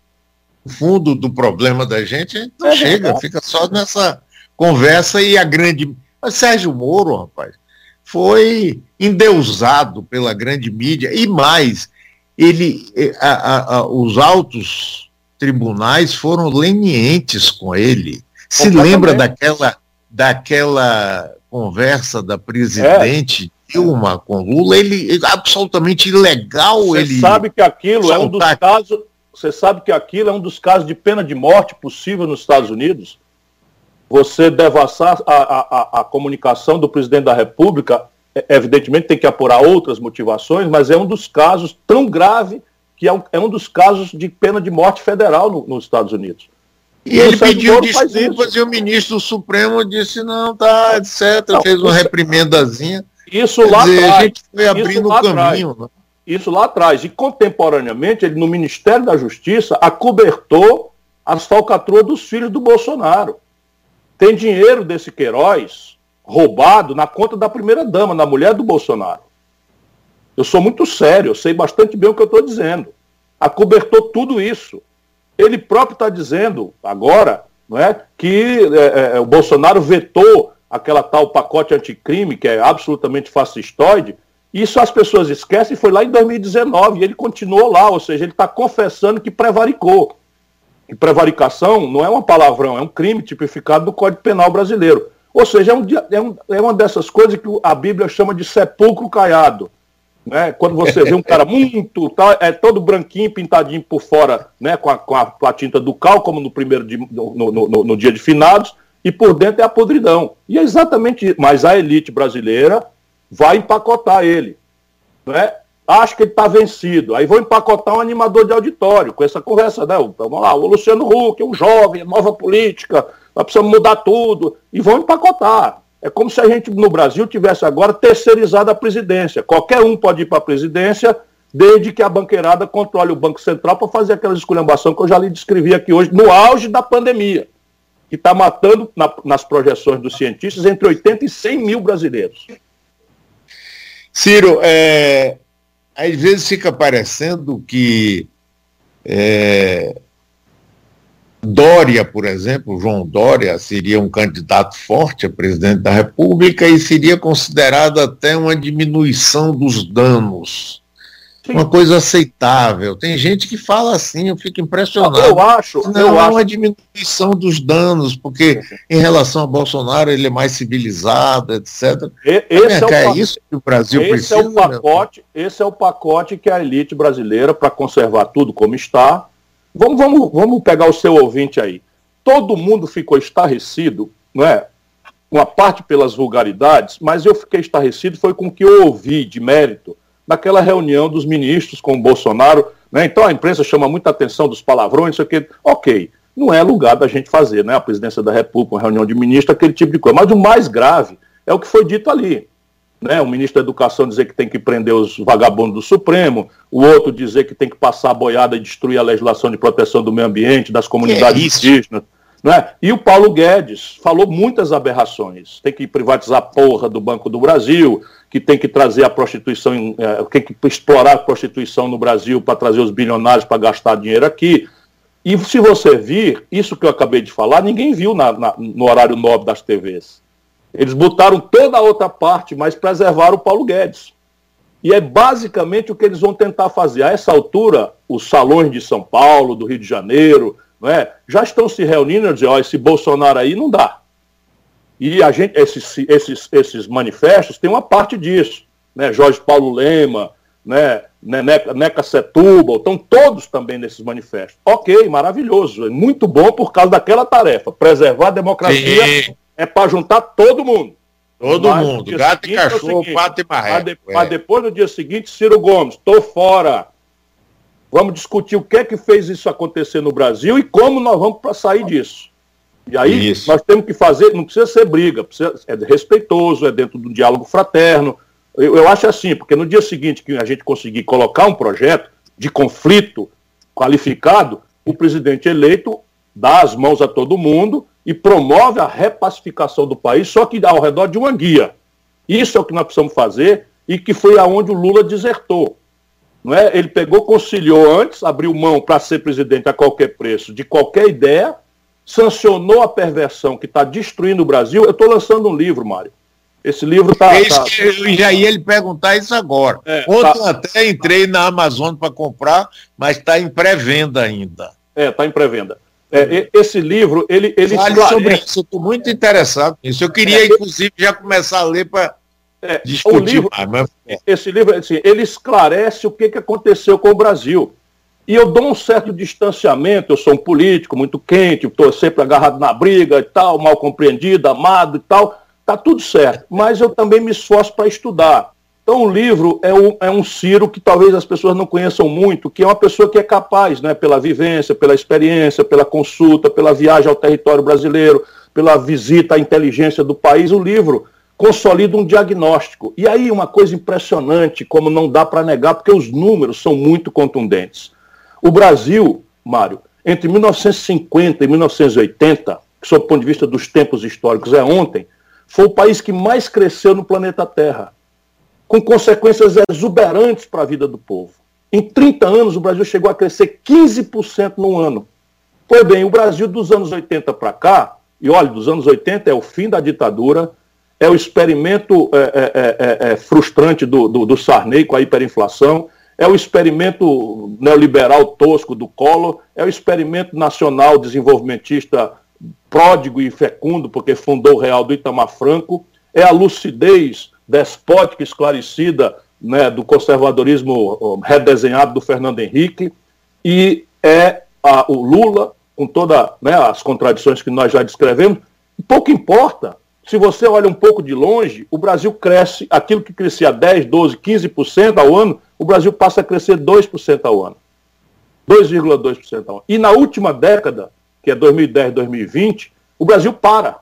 fundo do problema da gente, a gente não chega, fica só nessa conversa e a grande... Mas Sérgio Moro, rapaz, foi endeusado pela grande mídia e mais, os altos tribunais foram lenientes com ele. Se lembra daquela conversa da presidente Dilma com Lula? Ele absolutamente ilegal. Você sabe que aquilo é um dos casos. Você sabe que aquilo é um dos casos de pena de morte possível nos Estados Unidos? Você devassar a comunicação do presidente da República, evidentemente tem que apurar outras motivações, mas é um dos casos tão grave que é um dos casos de pena de morte federal nos Estados Unidos. E ele pediu desculpas e o ministro do Supremo disse, não, tá, etc, não, fez uma reprimendazinha. Isso lá atrás. A gente foi abrindo o caminho, né? Isso lá atrás. E contemporaneamente, ele no Ministério da Justiça acobertou as falcatruas dos filhos do Bolsonaro. Tem dinheiro desse Queiroz roubado na conta da primeira-dama, na mulher do Bolsonaro. Eu sou muito sério, eu sei bastante bem o que eu estou dizendo. Acobertou tudo isso. Ele próprio está dizendo agora, não é, que o Bolsonaro vetou aquela tal pacote anticrime, que é absolutamente fascistoide. Isso as pessoas esquecem, foi lá em 2019, e ele continuou lá, ou seja, ele está confessando que prevaricou. E prevaricação não é um palavrão, é um crime tipificado no Código Penal brasileiro. Ou seja, é uma dessas coisas que a Bíblia chama de sepulcro caiado. Né? Quando você vê um cara muito tal, todo branquinho, pintadinho por fora, né? com a tinta do cal, como no dia de finados, e por dentro é a podridão. E é exatamente isso. Mas a elite brasileira vai empacotar ele, né? Acho que ele está vencido. Aí vão empacotar um animador de auditório com essa conversa, né? Vamos lá, o Luciano Huck, um jovem, nova política, nós precisamos mudar tudo. E vão empacotar. É como se a gente no Brasil tivesse agora terceirizado a presidência. Qualquer um pode ir para a presidência, desde que a banqueirada controle o Banco Central para fazer aquela esculhambação que eu já lhe descrevi aqui hoje, no auge da pandemia, que está matando, nas projeções dos cientistas, entre 80 e 100 mil brasileiros. Ciro, às vezes fica parecendo que Dória, por exemplo, João Dória, seria um candidato forte a presidente da República e seria considerado até uma diminuição dos danos. uma coisa aceitável. Tem gente que fala assim, eu fico impressionado. Eu acho. Não é uma diminuição dos danos, porque em relação a Bolsonaro ele é mais civilizado, etc. Isso que o Brasil precisa. Esse é o pacote que a elite brasileira, para conservar tudo como está. Vamos pegar o seu ouvinte aí. Todo mundo ficou estarrecido, não é? Uma parte pelas vulgaridades, mas eu fiquei estarrecido foi com o que eu ouvi de mérito naquela reunião dos ministros com o Bolsonaro, né? Então a imprensa chama muita atenção dos palavrões, isso aqui, ok, não é lugar da gente fazer, né? A presidência da República, uma reunião de ministros, aquele tipo de coisa. Mas o mais grave é o que foi dito ali, né? O ministro da Educação dizer que tem que prender os vagabundos do Supremo, o outro dizer que tem que passar a boiada e destruir a legislação de proteção do meio ambiente, das comunidades indígenas. Né? E o Paulo Guedes falou muitas aberrações. Tem que privatizar a porra do Banco do Brasil, que tem que trazer a prostituição, tem que explorar a prostituição no Brasil para trazer os bilionários para gastar dinheiro aqui. E se você vir, isso que eu acabei de falar, ninguém viu no horário nobre das TVs. Eles botaram toda a outra parte, mas preservaram o Paulo Guedes. E é basicamente o que eles vão tentar fazer. A essa altura, os salões de São Paulo, do Rio de Janeiro... já estão se reunindo e dizem, ó, esse Bolsonaro aí não dá. E a gente, esses manifestos têm uma parte disso. Né? Jorge Paulo Lema, né? Neca Setúbal, estão todos também nesses manifestos. Ok, maravilhoso, é muito bom por causa daquela tarefa. Preservar a democracia é para juntar todo mundo. Todo mundo, gato e cachorro, pato e marreco. Mas depois, no dia seguinte, Ciro Gomes, estou fora. Vamos discutir o que é que fez isso acontecer no Brasil e como nós vamos para sair disso. E aí nós temos que fazer, não precisa ser briga, é respeitoso, é dentro do diálogo fraterno. Eu acho assim, porque no dia seguinte que a gente conseguir colocar um projeto de conflito qualificado, o presidente eleito dá as mãos a todo mundo e promove a repacificação do país, só que ao redor de uma guia. Isso é o que nós precisamos fazer e que foi aonde o Lula desertou. Não é? Ele pegou, conciliou antes, abriu mão para ser presidente a qualquer preço, de qualquer ideia, sancionou a perversão que está destruindo o Brasil. Eu estou lançando um livro, Mário. Esse livro está... Eu já ia lhe perguntar isso agora. Ontem até entrei na Amazon para comprar, mas está em pré-venda ainda. Está em pré-venda. Esse livro, ele fala sobre isso, eu estou muito interessado nisso. Eu queria, inclusive, já começar a ler para... Esse livro, assim, ele esclarece o que aconteceu com o Brasil. E eu dou um certo distanciamento, eu sou um político muito quente, estou sempre agarrado na briga e tal, mal compreendido, amado e tal, está tudo certo. Mas eu também me esforço para estudar. Então o livro é um Ciro que talvez as pessoas não conheçam muito, que é uma pessoa que é capaz, né, pela vivência, pela experiência, pela consulta, pela viagem ao território brasileiro, pela visita à inteligência do país, o livro... consolida um diagnóstico. E aí uma coisa impressionante, como não dá para negar, porque os números são muito contundentes. O Brasil, Mário, entre 1950 e 1980, que sob o ponto de vista dos tempos históricos é ontem, foi o país que mais cresceu no planeta Terra, com consequências exuberantes para a vida do povo. Em 30 anos o Brasil chegou a crescer 15% no ano. Pois bem, o Brasil dos anos 80 para cá, e olha, dos anos 80 é o fim da ditadura, é o experimento frustrante do Sarney com a hiperinflação, é o experimento neoliberal tosco do Collor, é o experimento nacional desenvolvimentista pródigo e fecundo, porque fundou o Real do Itamar Franco, é a lucidez despótica esclarecida, né, do conservadorismo redesenhado do Fernando Henrique, e é o Lula, com todas, né, as contradições que nós já descrevemos. Pouco importa. Se você olha um pouco de longe, o Brasil cresce, aquilo que crescia 10%, 12%, 15% ao ano, o Brasil passa a crescer 2% ao ano. 2,2% ao ano. E na última década, que é 2010, 2020, o Brasil para.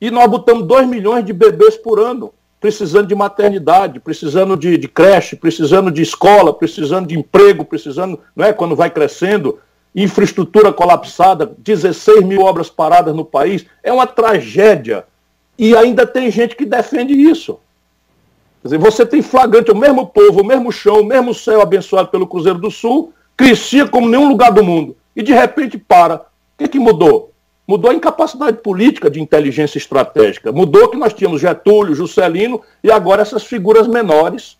E nós botamos 2 milhões de bebês por ano, precisando de maternidade, precisando de creche, precisando de escola, precisando de emprego, precisando, não é, quando vai crescendo... infraestrutura colapsada, 16 mil obras paradas no país, é uma tragédia. E ainda tem gente que defende isso. Quer dizer, você tem flagrante, o mesmo povo, o mesmo chão, o mesmo céu abençoado pelo Cruzeiro do Sul, crescia como nenhum lugar do mundo. E de repente para. O que mudou? Mudou a incapacidade política de inteligência estratégica. Mudou que nós tínhamos Getúlio, Juscelino, e agora essas figuras menores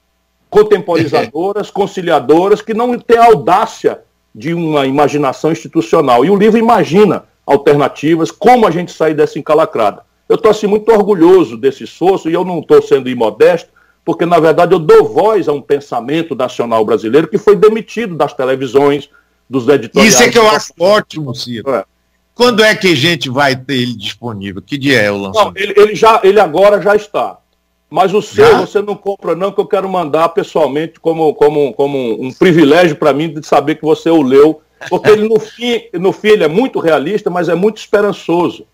contemporizadoras, conciliadoras, que não têm a audácia de uma imaginação institucional. E o livro imagina alternativas, como a gente sair dessa encalacrada. Eu estou assim, muito orgulhoso desse esforço, e eu não estou sendo imodesto, porque, na verdade, eu dou voz a um pensamento nacional brasileiro que foi demitido das televisões, dos editoriais. Isso é que eu acho ótimo, Ciro. É. Quando é que a gente vai ter ele disponível? Que dia é o lançamento? Não, ele agora já está. Mas o seu você não compra não, que eu quero mandar pessoalmente como um privilégio para mim de saber que você o leu. Porque ele, no fim ele é muito realista, mas é muito esperançoso.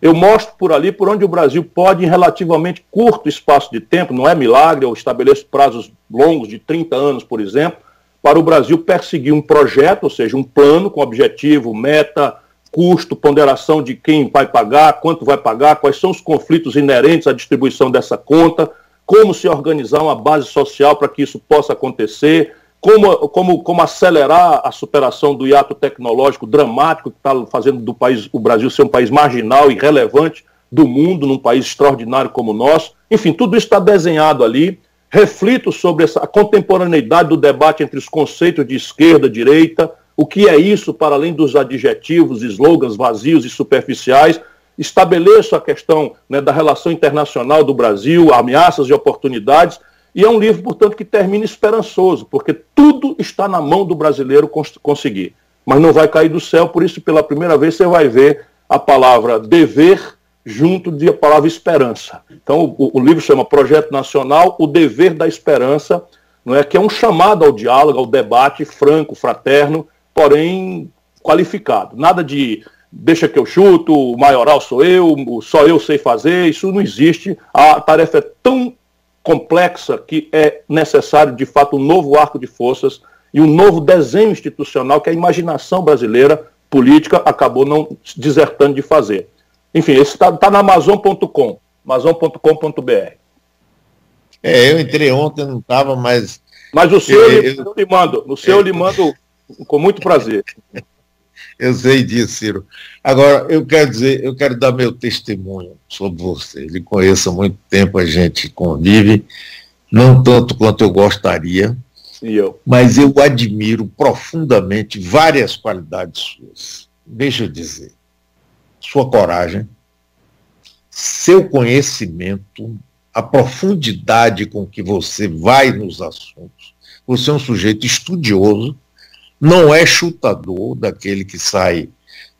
Eu mostro por ali por onde o Brasil pode, em relativamente curto espaço de tempo, não é milagre, eu estabeleço prazos longos de 30 anos, por exemplo, para o Brasil perseguir um projeto, ou seja, um plano com objetivo, meta, custo, ponderação de quem vai pagar, quanto vai pagar, quais são os conflitos inerentes à distribuição dessa conta, como se organizar uma base social para que isso possa acontecer, como acelerar a superação do hiato tecnológico dramático que está fazendo do país, o Brasil ser um país marginal e relevante do mundo, num país extraordinário como o nosso. Enfim, tudo isso está desenhado ali. Reflito sobre a contemporaneidade do debate entre os conceitos de esquerda e direita, o que é isso, para além dos adjetivos, slogans vazios e superficiais. Estabeleço a questão, né, da relação internacional do Brasil, ameaças e oportunidades, e é um livro, portanto, que termina esperançoso, porque tudo está na mão do brasileiro conseguir. Mas não vai cair do céu, por isso, pela primeira vez, você vai ver a palavra dever junto de a palavra esperança. Então, o livro chama Projeto Nacional, o Dever da Esperança, não é, que é um chamado ao diálogo, ao debate franco, fraterno, porém qualificado. Nada de deixa que eu chuto, o maioral sou eu, só eu sei fazer, isso não existe. A tarefa é tão complexa que é necessário, de fato, um novo arco de forças e um novo desenho institucional que a imaginação brasileira política acabou não desertando de fazer. Enfim, esse está na Amazon.com, Amazon.com.br. É, eu entrei ontem, não estava, mas... Mas o seu eu lhe mando, o seu eu lhe mando... Com muito prazer. Eu sei disso, Ciro. Agora, eu quero dar meu testemunho sobre você. Lhe conheço há muito tempo, a gente convive, não tanto quanto eu gostaria, mas eu admiro profundamente várias qualidades suas. Deixa eu dizer, sua coragem, seu conhecimento, a profundidade com que você vai nos assuntos. Você é um sujeito estudioso, não é chutador, daquele que sai,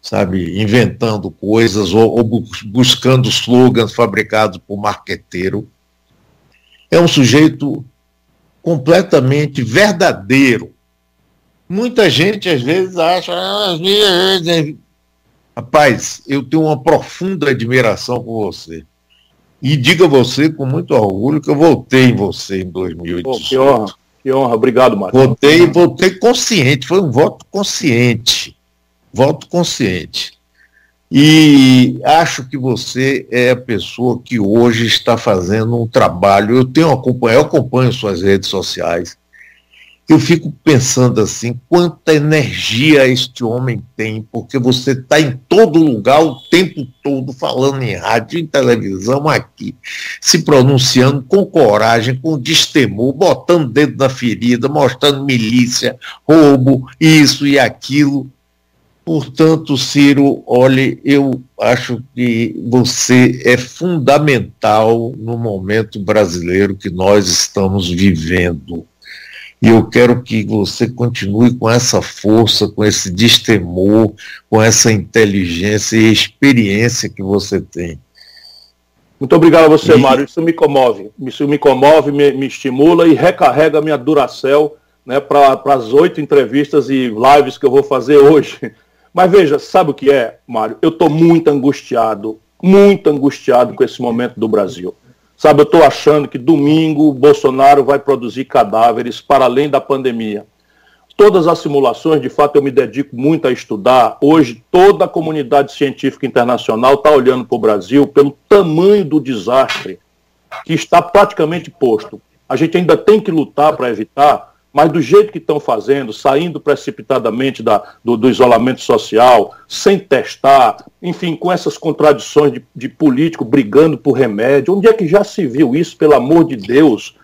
sabe, inventando coisas ou buscando slogans fabricados por marqueteiro. É um sujeito completamente verdadeiro. Muita gente, às vezes, acha... Rapaz, eu tenho uma profunda admiração por você. E digo a você, com muito orgulho, que eu votei em você em 2018. Que honra. Que honra, obrigado, Mário. Votei consciente, foi um voto consciente. Voto consciente. E acho que você é a pessoa que hoje está fazendo um trabalho. Eu acompanho suas redes sociais. Eu fico pensando assim, quanta energia este homem tem, porque você está em todo lugar o tempo todo, falando em rádio, em televisão, aqui, se pronunciando com coragem, com destemor, botando dedo na ferida, mostrando milícia, roubo, isso e aquilo. Portanto, Ciro, olha, eu acho que você é fundamental no momento brasileiro que nós estamos vivendo. E eu quero que você continue com essa força, com esse destemor, com essa inteligência e experiência que você tem. Muito obrigado a você, Mário. Isso me comove. Isso me comove, me estimula e recarrega a minha Duracell, né, para as 8 entrevistas e lives que eu vou fazer hoje. Mas veja, sabe o que é, Mário? Eu estou muito angustiado com esse momento do Brasil. Sabe, eu estou achando que domingo o Bolsonaro vai produzir cadáveres para além da pandemia. Todas as simulações, de fato, eu me dedico muito a estudar. Hoje, toda a comunidade científica internacional está olhando para o Brasil pelo tamanho do desastre que está praticamente posto. A gente ainda tem que lutar para evitar, mas do jeito que estão fazendo, saindo precipitadamente do isolamento social, sem testar, enfim, com essas contradições de político brigando por remédio. Onde é que já se viu isso, pelo amor de Deus?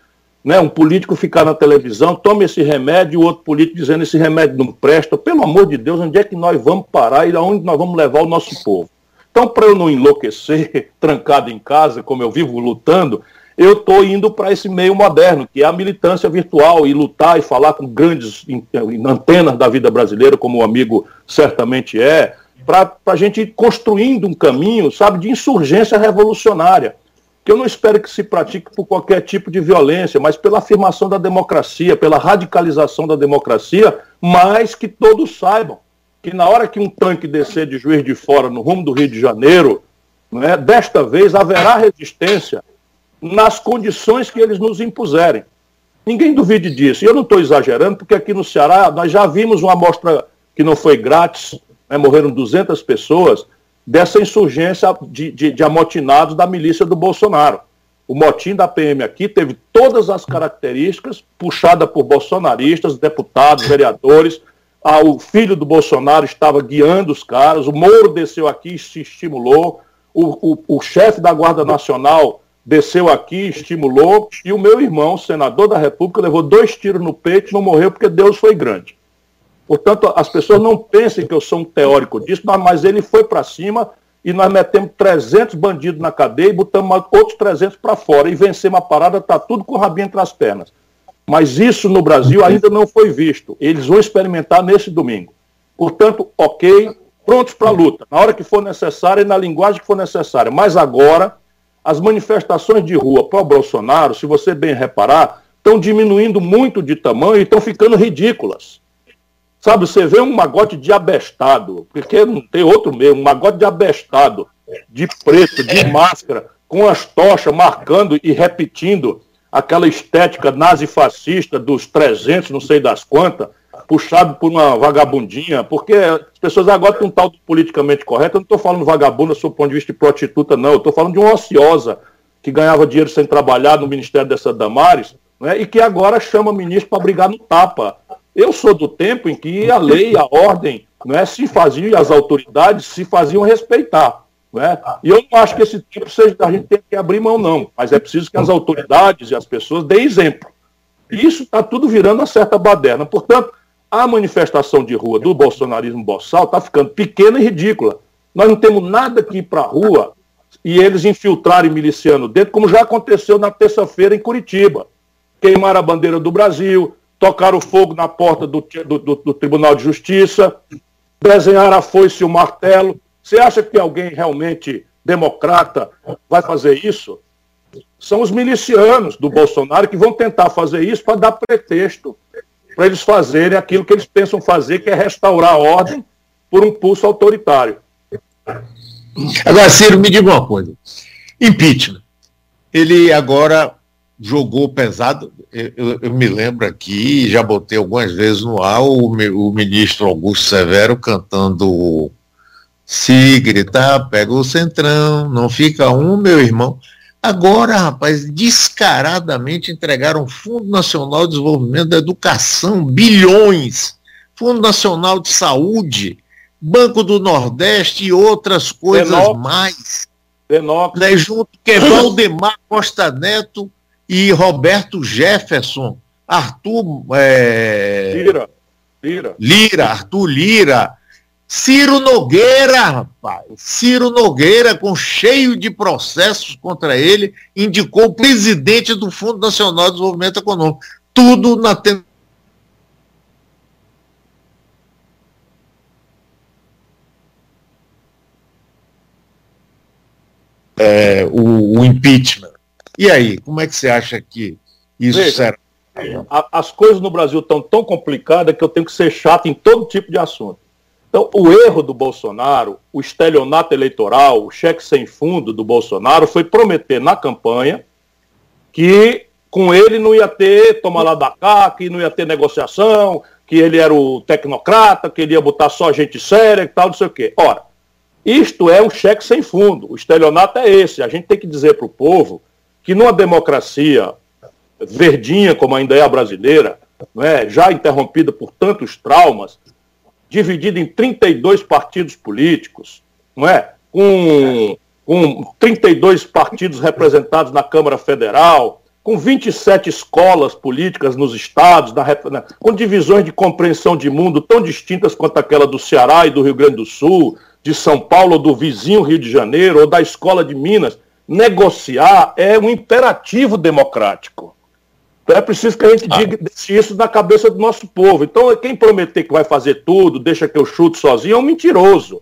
né, um político ficar na televisão, toma esse remédio, o outro político dizendo esse remédio não presta. Pelo amor de Deus, onde é que nós vamos parar e aonde nós vamos levar o nosso povo? Então, para eu não enlouquecer, trancado em casa, como eu vivo lutando, eu estou indo para esse meio moderno, que é a militância virtual, e lutar e falar com grandes antenas da vida brasileira, como o amigo certamente é, para a gente ir construindo um caminho, sabe, de insurgência revolucionária. Que eu não espero que se pratique por qualquer tipo de violência, mas pela afirmação da democracia, pela radicalização da democracia, mas que todos saibam que na hora que um tanque descer de Juiz de Fora no rumo do Rio de Janeiro, né, desta vez haverá resistência nas condições que eles nos impuserem. Ninguém duvide disso. E eu não estou exagerando, porque aqui no Ceará nós já vimos uma amostra que não foi grátis, né, morreram 200 pessoas, dessa insurgência de amotinados da milícia do Bolsonaro. O motim da PM aqui teve todas as características, puxada por bolsonaristas, deputados, vereadores. O filho do Bolsonaro estava guiando os caras, o Moro desceu aqui e se estimulou, o chefe da Guarda Nacional desceu aqui e estimulou, e o meu irmão, senador da República, levou 2 tiros no peito e não morreu porque Deus foi grande. Portanto, as pessoas não pensem que eu sou um teórico disso, mas ele foi para cima e nós metemos 300 bandidos na cadeia e botamos outros 300 para fora e vencemos a parada, está tudo com o rabinho entre as pernas. Mas isso no Brasil ainda não foi visto. Eles vão experimentar nesse domingo. Portanto, ok, prontos para a luta, na hora que for necessária e na linguagem que for necessária. Mas agora, as manifestações de rua para o Bolsonaro, se você bem reparar, estão diminuindo muito de tamanho e estão ficando ridículas. Sabe, você vê um magote de abestado, porque não tem outro mesmo, um magote de abestado, de preto, de máscara, com as tochas marcando e repetindo aquela estética nazifascista dos 300, não sei das quantas, puxado por uma vagabundinha, porque as pessoas agora estão um tal do politicamente correto. Eu não estou falando vagabunda sob o ponto de vista de prostituta, não. Eu estou falando de uma ociosa que ganhava dinheiro sem trabalhar no Ministério dessa Damares, né, e que agora chama ministro para brigar no tapa. Eu sou do tempo em que a lei, a ordem, né, se faziam, e as autoridades se faziam respeitar. Né? E eu não acho que esse tipo seja da gente ter que abrir mão, não. Mas é preciso que as autoridades e as pessoas deem exemplo. E isso está tudo virando uma certa baderna. Portanto, a manifestação de rua do bolsonarismo boçal está ficando pequena e ridícula. Nós não temos nada que ir para a rua e eles infiltrarem miliciano dentro, como já aconteceu na terça-feira em Curitiba. Queimaram a bandeira do Brasil, tocaram fogo na porta do Tribunal de Justiça, desenharam a foice e o martelo. Você acha que alguém realmente democrata vai fazer isso? São os milicianos do Bolsonaro que vão tentar fazer isso para dar pretexto para eles fazerem aquilo que eles pensam fazer, que é restaurar a ordem por um pulso autoritário. Agora, Ciro, me diga uma coisa. Impeachment. Ele agora jogou pesado. Eu me lembro aqui, já botei algumas vezes no ar, o ministro Augusto Severo cantando "Se gritar, pega o centrão, não fica um, meu irmão". Agora, rapaz, descaradamente entregaram o Fundo Nacional de Desenvolvimento da Educação, bilhões, Fundo Nacional de Saúde, Banco do Nordeste e outras coisas mais. Né, junto que Valdemar Costa Neto e Roberto Jefferson, Arthur Lira, Ciro Nogueira, rapaz. Ciro Nogueira, com cheio de processos contra ele, indicou o presidente do Fundo Nacional de Desenvolvimento Econômico. Tudo na tentativa. O impeachment. E aí, como é que você acha que isso será? As coisas no Brasil estão tão complicadas que eu tenho que ser chato em todo tipo de assunto. Então, o estelionato do Bolsonaro, o estelionato eleitoral, o cheque sem fundo do Bolsonaro foi prometer na campanha que com ele não ia ter toma lá da cá, que não ia ter negociação, que ele era o tecnocrata, que ele ia botar só gente séria e tal, não sei o quê. Ora, isto é um cheque sem fundo. O estelionato é esse. A gente tem que dizer para o povo que numa democracia verdinha, como ainda é a brasileira, não é, já interrompida por tantos traumas, dividido em 32 partidos políticos, não é? Com 32 partidos representados na Câmara Federal, com 27 escolas políticas nos estados, com divisões de compreensão de mundo tão distintas quanto aquela do Ceará e do Rio Grande do Sul, de São Paulo, ou do vizinho Rio de Janeiro, ou da escola de Minas, negociar é um imperativo democrático. Então é preciso que a gente diga isso na cabeça do nosso povo. Então quem prometer que vai fazer tudo, deixa que eu chute sozinho, é um mentiroso.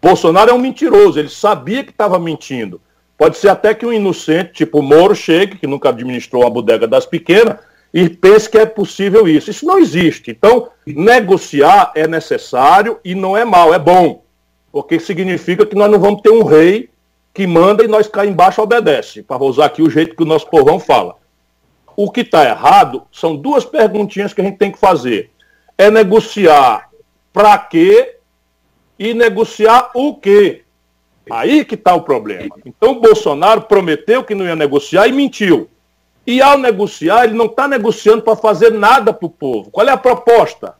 Bolsonaro é um mentiroso, ele sabia que estava mentindo. Pode ser até que um inocente, tipo Moro, chegue, que nunca administrou uma bodega das pequenas, e pense que é possível isso. Isso não existe. Então, negociar é necessário e não é mal, é bom. Porque significa que nós não vamos ter um rei que manda e nós cá embaixo obedece, para usar aqui o jeito que o nosso povão fala. O que está errado são duas perguntinhas que a gente tem que fazer. É negociar para quê e negociar o quê? Aí que está o problema. Então o Bolsonaro prometeu que não ia negociar e mentiu. E ao negociar, ele não está negociando para fazer nada para o povo. Qual é a proposta?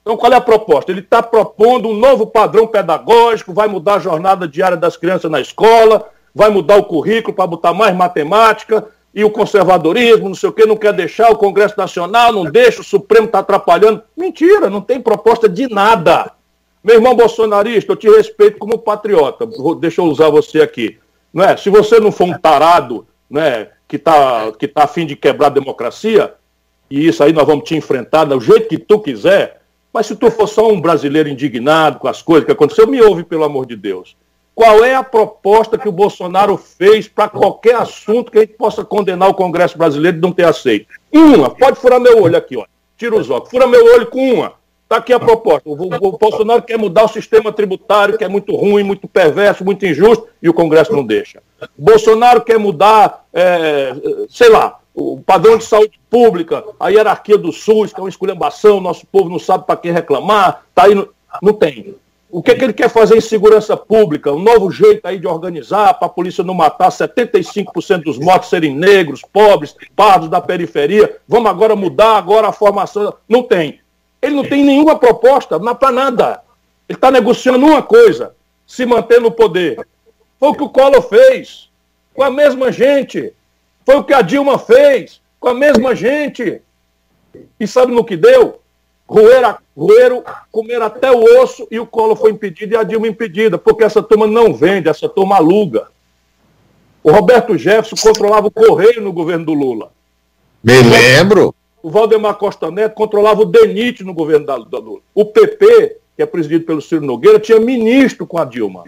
Então qual é a proposta? Ele está propondo um novo padrão pedagógico, vai mudar a jornada diária das crianças na escola, vai mudar o currículo para botar mais matemática, e o conservadorismo, não sei o quê, não quer deixar, o Congresso Nacional não deixa, o Supremo está atrapalhando. Mentira, não tem proposta de nada. Meu irmão bolsonarista, eu te respeito como patriota, deixa eu usar você aqui. Não é? Se você não for um tarado, né, que tá a fim de quebrar a democracia, e isso aí nós vamos te enfrentar do jeito que tu quiser, mas se tu for só um brasileiro indignado com as coisas que aconteceu, me ouve, pelo amor de Deus. Qual é a proposta que o Bolsonaro fez para qualquer assunto que a gente possa condenar o Congresso brasileiro de não ter aceito? Uma, pode furar meu olho aqui, ó. Tira os óculos, fura meu olho com uma. Está aqui a proposta. O Bolsonaro quer mudar o sistema tributário, que é muito ruim, muito perverso, muito injusto, e o Congresso não deixa. O Bolsonaro quer mudar, sei lá, o padrão de saúde pública, a hierarquia do SUS, que é uma esculhambação, nosso povo não sabe para quem reclamar, tá aí no... não tem. O que é que ele quer fazer em segurança pública? Um novo jeito aí de organizar, para a polícia não matar 75% dos mortos serem negros, pobres, pardos da periferia. Vamos agora mudar agora a formação. Não tem. Ele não tem nenhuma proposta, não é para nada. Ele está negociando uma coisa, se manter no poder. Foi o que o Collor fez, com a mesma gente. Foi o que a Dilma fez, com a mesma gente. E sabe no que deu? Roeram, comeram até o osso e o Collor foi impedido e a Dilma impedida, porque essa turma não vende, essa turma aluga. O Roberto Jefferson controlava o Correio no governo do Lula. Me lembro. O Valdemar Costa Neto controlava o DENIT no governo da Lula. O PT, que é presidido pelo Ciro Nogueira, tinha ministro com a Dilma.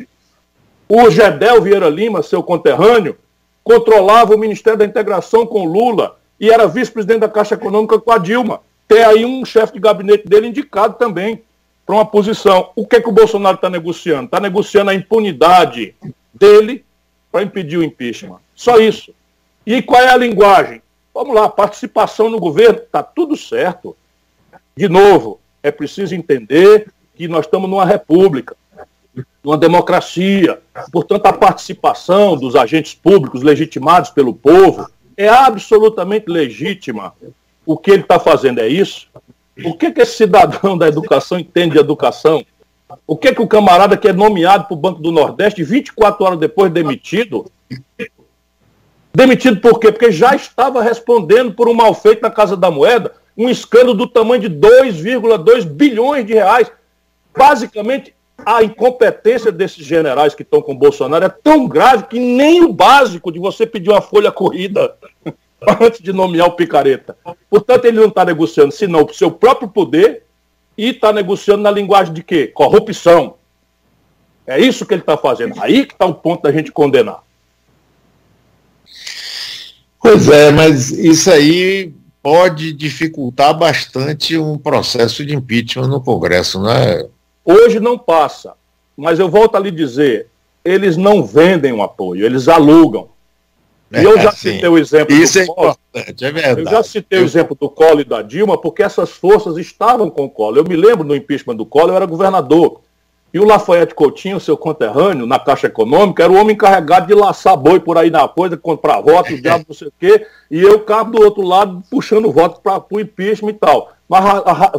O Gedel Vieira Lima, seu conterrâneo, controlava o Ministério da Integração com o Lula e era vice-presidente da Caixa Econômica com a Dilma. Tem aí um chefe de gabinete dele indicado também para uma posição. O que é que o Bolsonaro está negociando? Está negociando a impunidade dele para impedir o impeachment. Só isso. E qual é a linguagem? Vamos lá, participação no governo, está tudo certo. De novo, é preciso entender que nós estamos numa república, numa democracia. Portanto, a participação dos agentes públicos legitimados pelo povo é absolutamente legítima. O que ele está fazendo é isso? O que que esse cidadão da educação entende de educação? O que que o camarada que é nomeado para o Banco do Nordeste, 24 horas depois demitido... Demitido por quê? Porque já estava respondendo por um mal feito na Casa da Moeda, um escândalo do tamanho de 2,2 bilhões de reais. Basicamente, a incompetência desses generais que estão com o Bolsonaro é tão grave que nem o básico de você pedir uma folha corrida antes de nomear o picareta. Portanto, ele não está negociando, senão o seu próprio poder, e está negociando na linguagem de quê? Corrupção. É isso que ele está fazendo. Aí que está o ponto da gente condenar. Pois é, mas isso aí pode dificultar bastante um processo de impeachment no Congresso, não é? Hoje não passa, mas eu volto a lhe dizer, eles não vendem o apoio, eles alugam. E eu já citei o exemplo do Collor. Isso é importante, é verdade. Eu já citei o exemplo do Collor e da Dilma, porque essas forças estavam com o Collor. Eu me lembro no impeachment do Collor, eu era governador. E o Lafayette Coutinho, seu conterrâneo, na Caixa Econômica, era o homem encarregado de laçar boi por aí na coisa, comprar voto, diabo, não sei o quê, e eu cabo do outro lado puxando voto para o impeachment e tal. Mas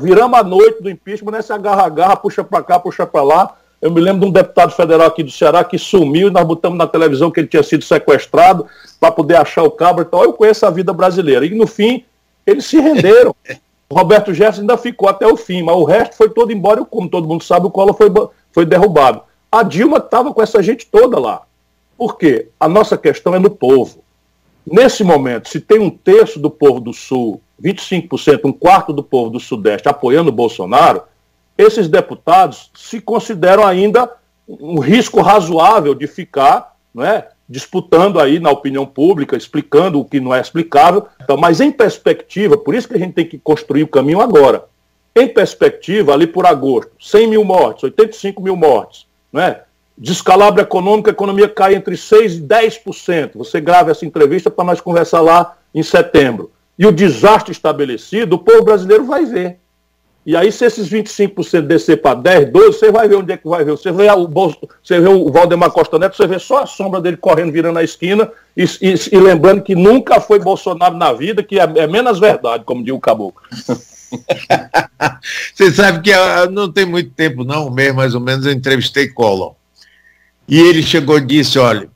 viramos a noite do impeachment nessa agarra-garra, puxa para cá, puxa para lá, Eu me lembro de um deputado federal aqui do Ceará que sumiu e nós botamos na televisão que ele tinha sido sequestrado para poder achar o cabo e tal. Eu conheço a vida brasileira. E no fim, eles se renderam. O Roberto Jefferson ainda ficou até o fim, mas o resto foi todo embora. E como todo mundo sabe, o Collor foi derrubado. A Dilma estava com essa gente toda lá. Por quê? A nossa questão é no povo. Nesse momento, se tem um terço do povo do Sul, 25%, um quarto do povo do Sudeste apoiando o Bolsonaro, esses deputados se consideram ainda um risco razoável de ficar, né, disputando aí na opinião pública, explicando o que não é explicável. Então, mas em perspectiva, por isso que a gente tem que construir o caminho agora. Em perspectiva, ali por agosto, 100 mil mortes, 85 mil mortes, né? Descalabro econômico, a economia cai entre 6% e 10%. Você grava essa entrevista para nós conversar lá em setembro. E o desastre estabelecido, o povo brasileiro vai ver. E aí, se esses 25% descer para 10, 12, você vai ver onde é que vai ver. Você vê o Valdemar Costa Neto, você vê só a sombra dele correndo, virando a esquina e lembrando que nunca foi Bolsonaro na vida, que é menos verdade, como diz o caboclo. Você sabe que não tem muito tempo, não, um mês mais ou menos, eu entrevistei Collor. E ele chegou e disse, olha,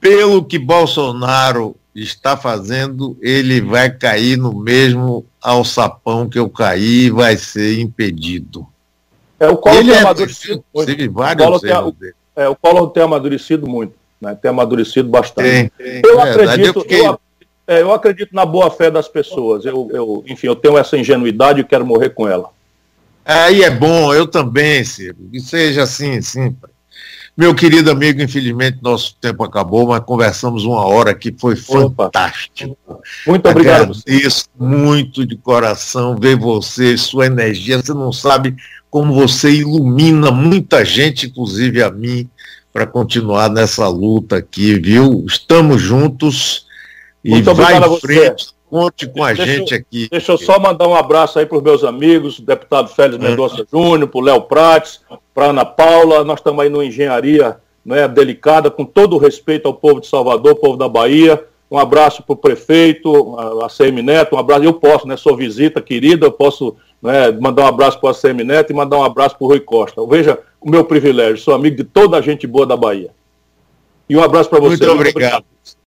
pelo que Bolsonaro está fazendo, ele vai cair no mesmo alçapão que eu caí e vai ser impedido. O Collor tem amadurecido muito. O Collor tem amadurecido muito, né? Tem amadurecido bastante. Eu acredito na boa fé das pessoas. Enfim, eu tenho essa ingenuidade e quero morrer com ela. Aí é bom, eu também, Ciro. Que seja assim, simples. Meu querido amigo, infelizmente nosso tempo acabou, mas conversamos uma hora que foi fantástico. Muito obrigado. Agradeço muito de coração ver você, sua energia. Você não sabe como você ilumina muita gente, inclusive a mim, para continuar nessa luta aqui, viu? Estamos juntos e vai em frente. Conte com a gente aqui. Deixa eu só mandar um abraço aí para os meus amigos, o deputado Félix Mendonça Júnior, para o Léo Prates, para Ana Paula. Nós estamos aí numa engenharia, né, delicada, com todo o respeito ao povo de Salvador, povo da Bahia. Um abraço para o prefeito, a ACM Neto, um abraço. Eu posso, né, sou visita querida, eu posso, né, mandar um abraço para a ACM Neto e mandar um abraço para o Rui Costa. Veja o meu privilégio, sou amigo de toda a gente boa da Bahia. E um abraço para você. Muito obrigado.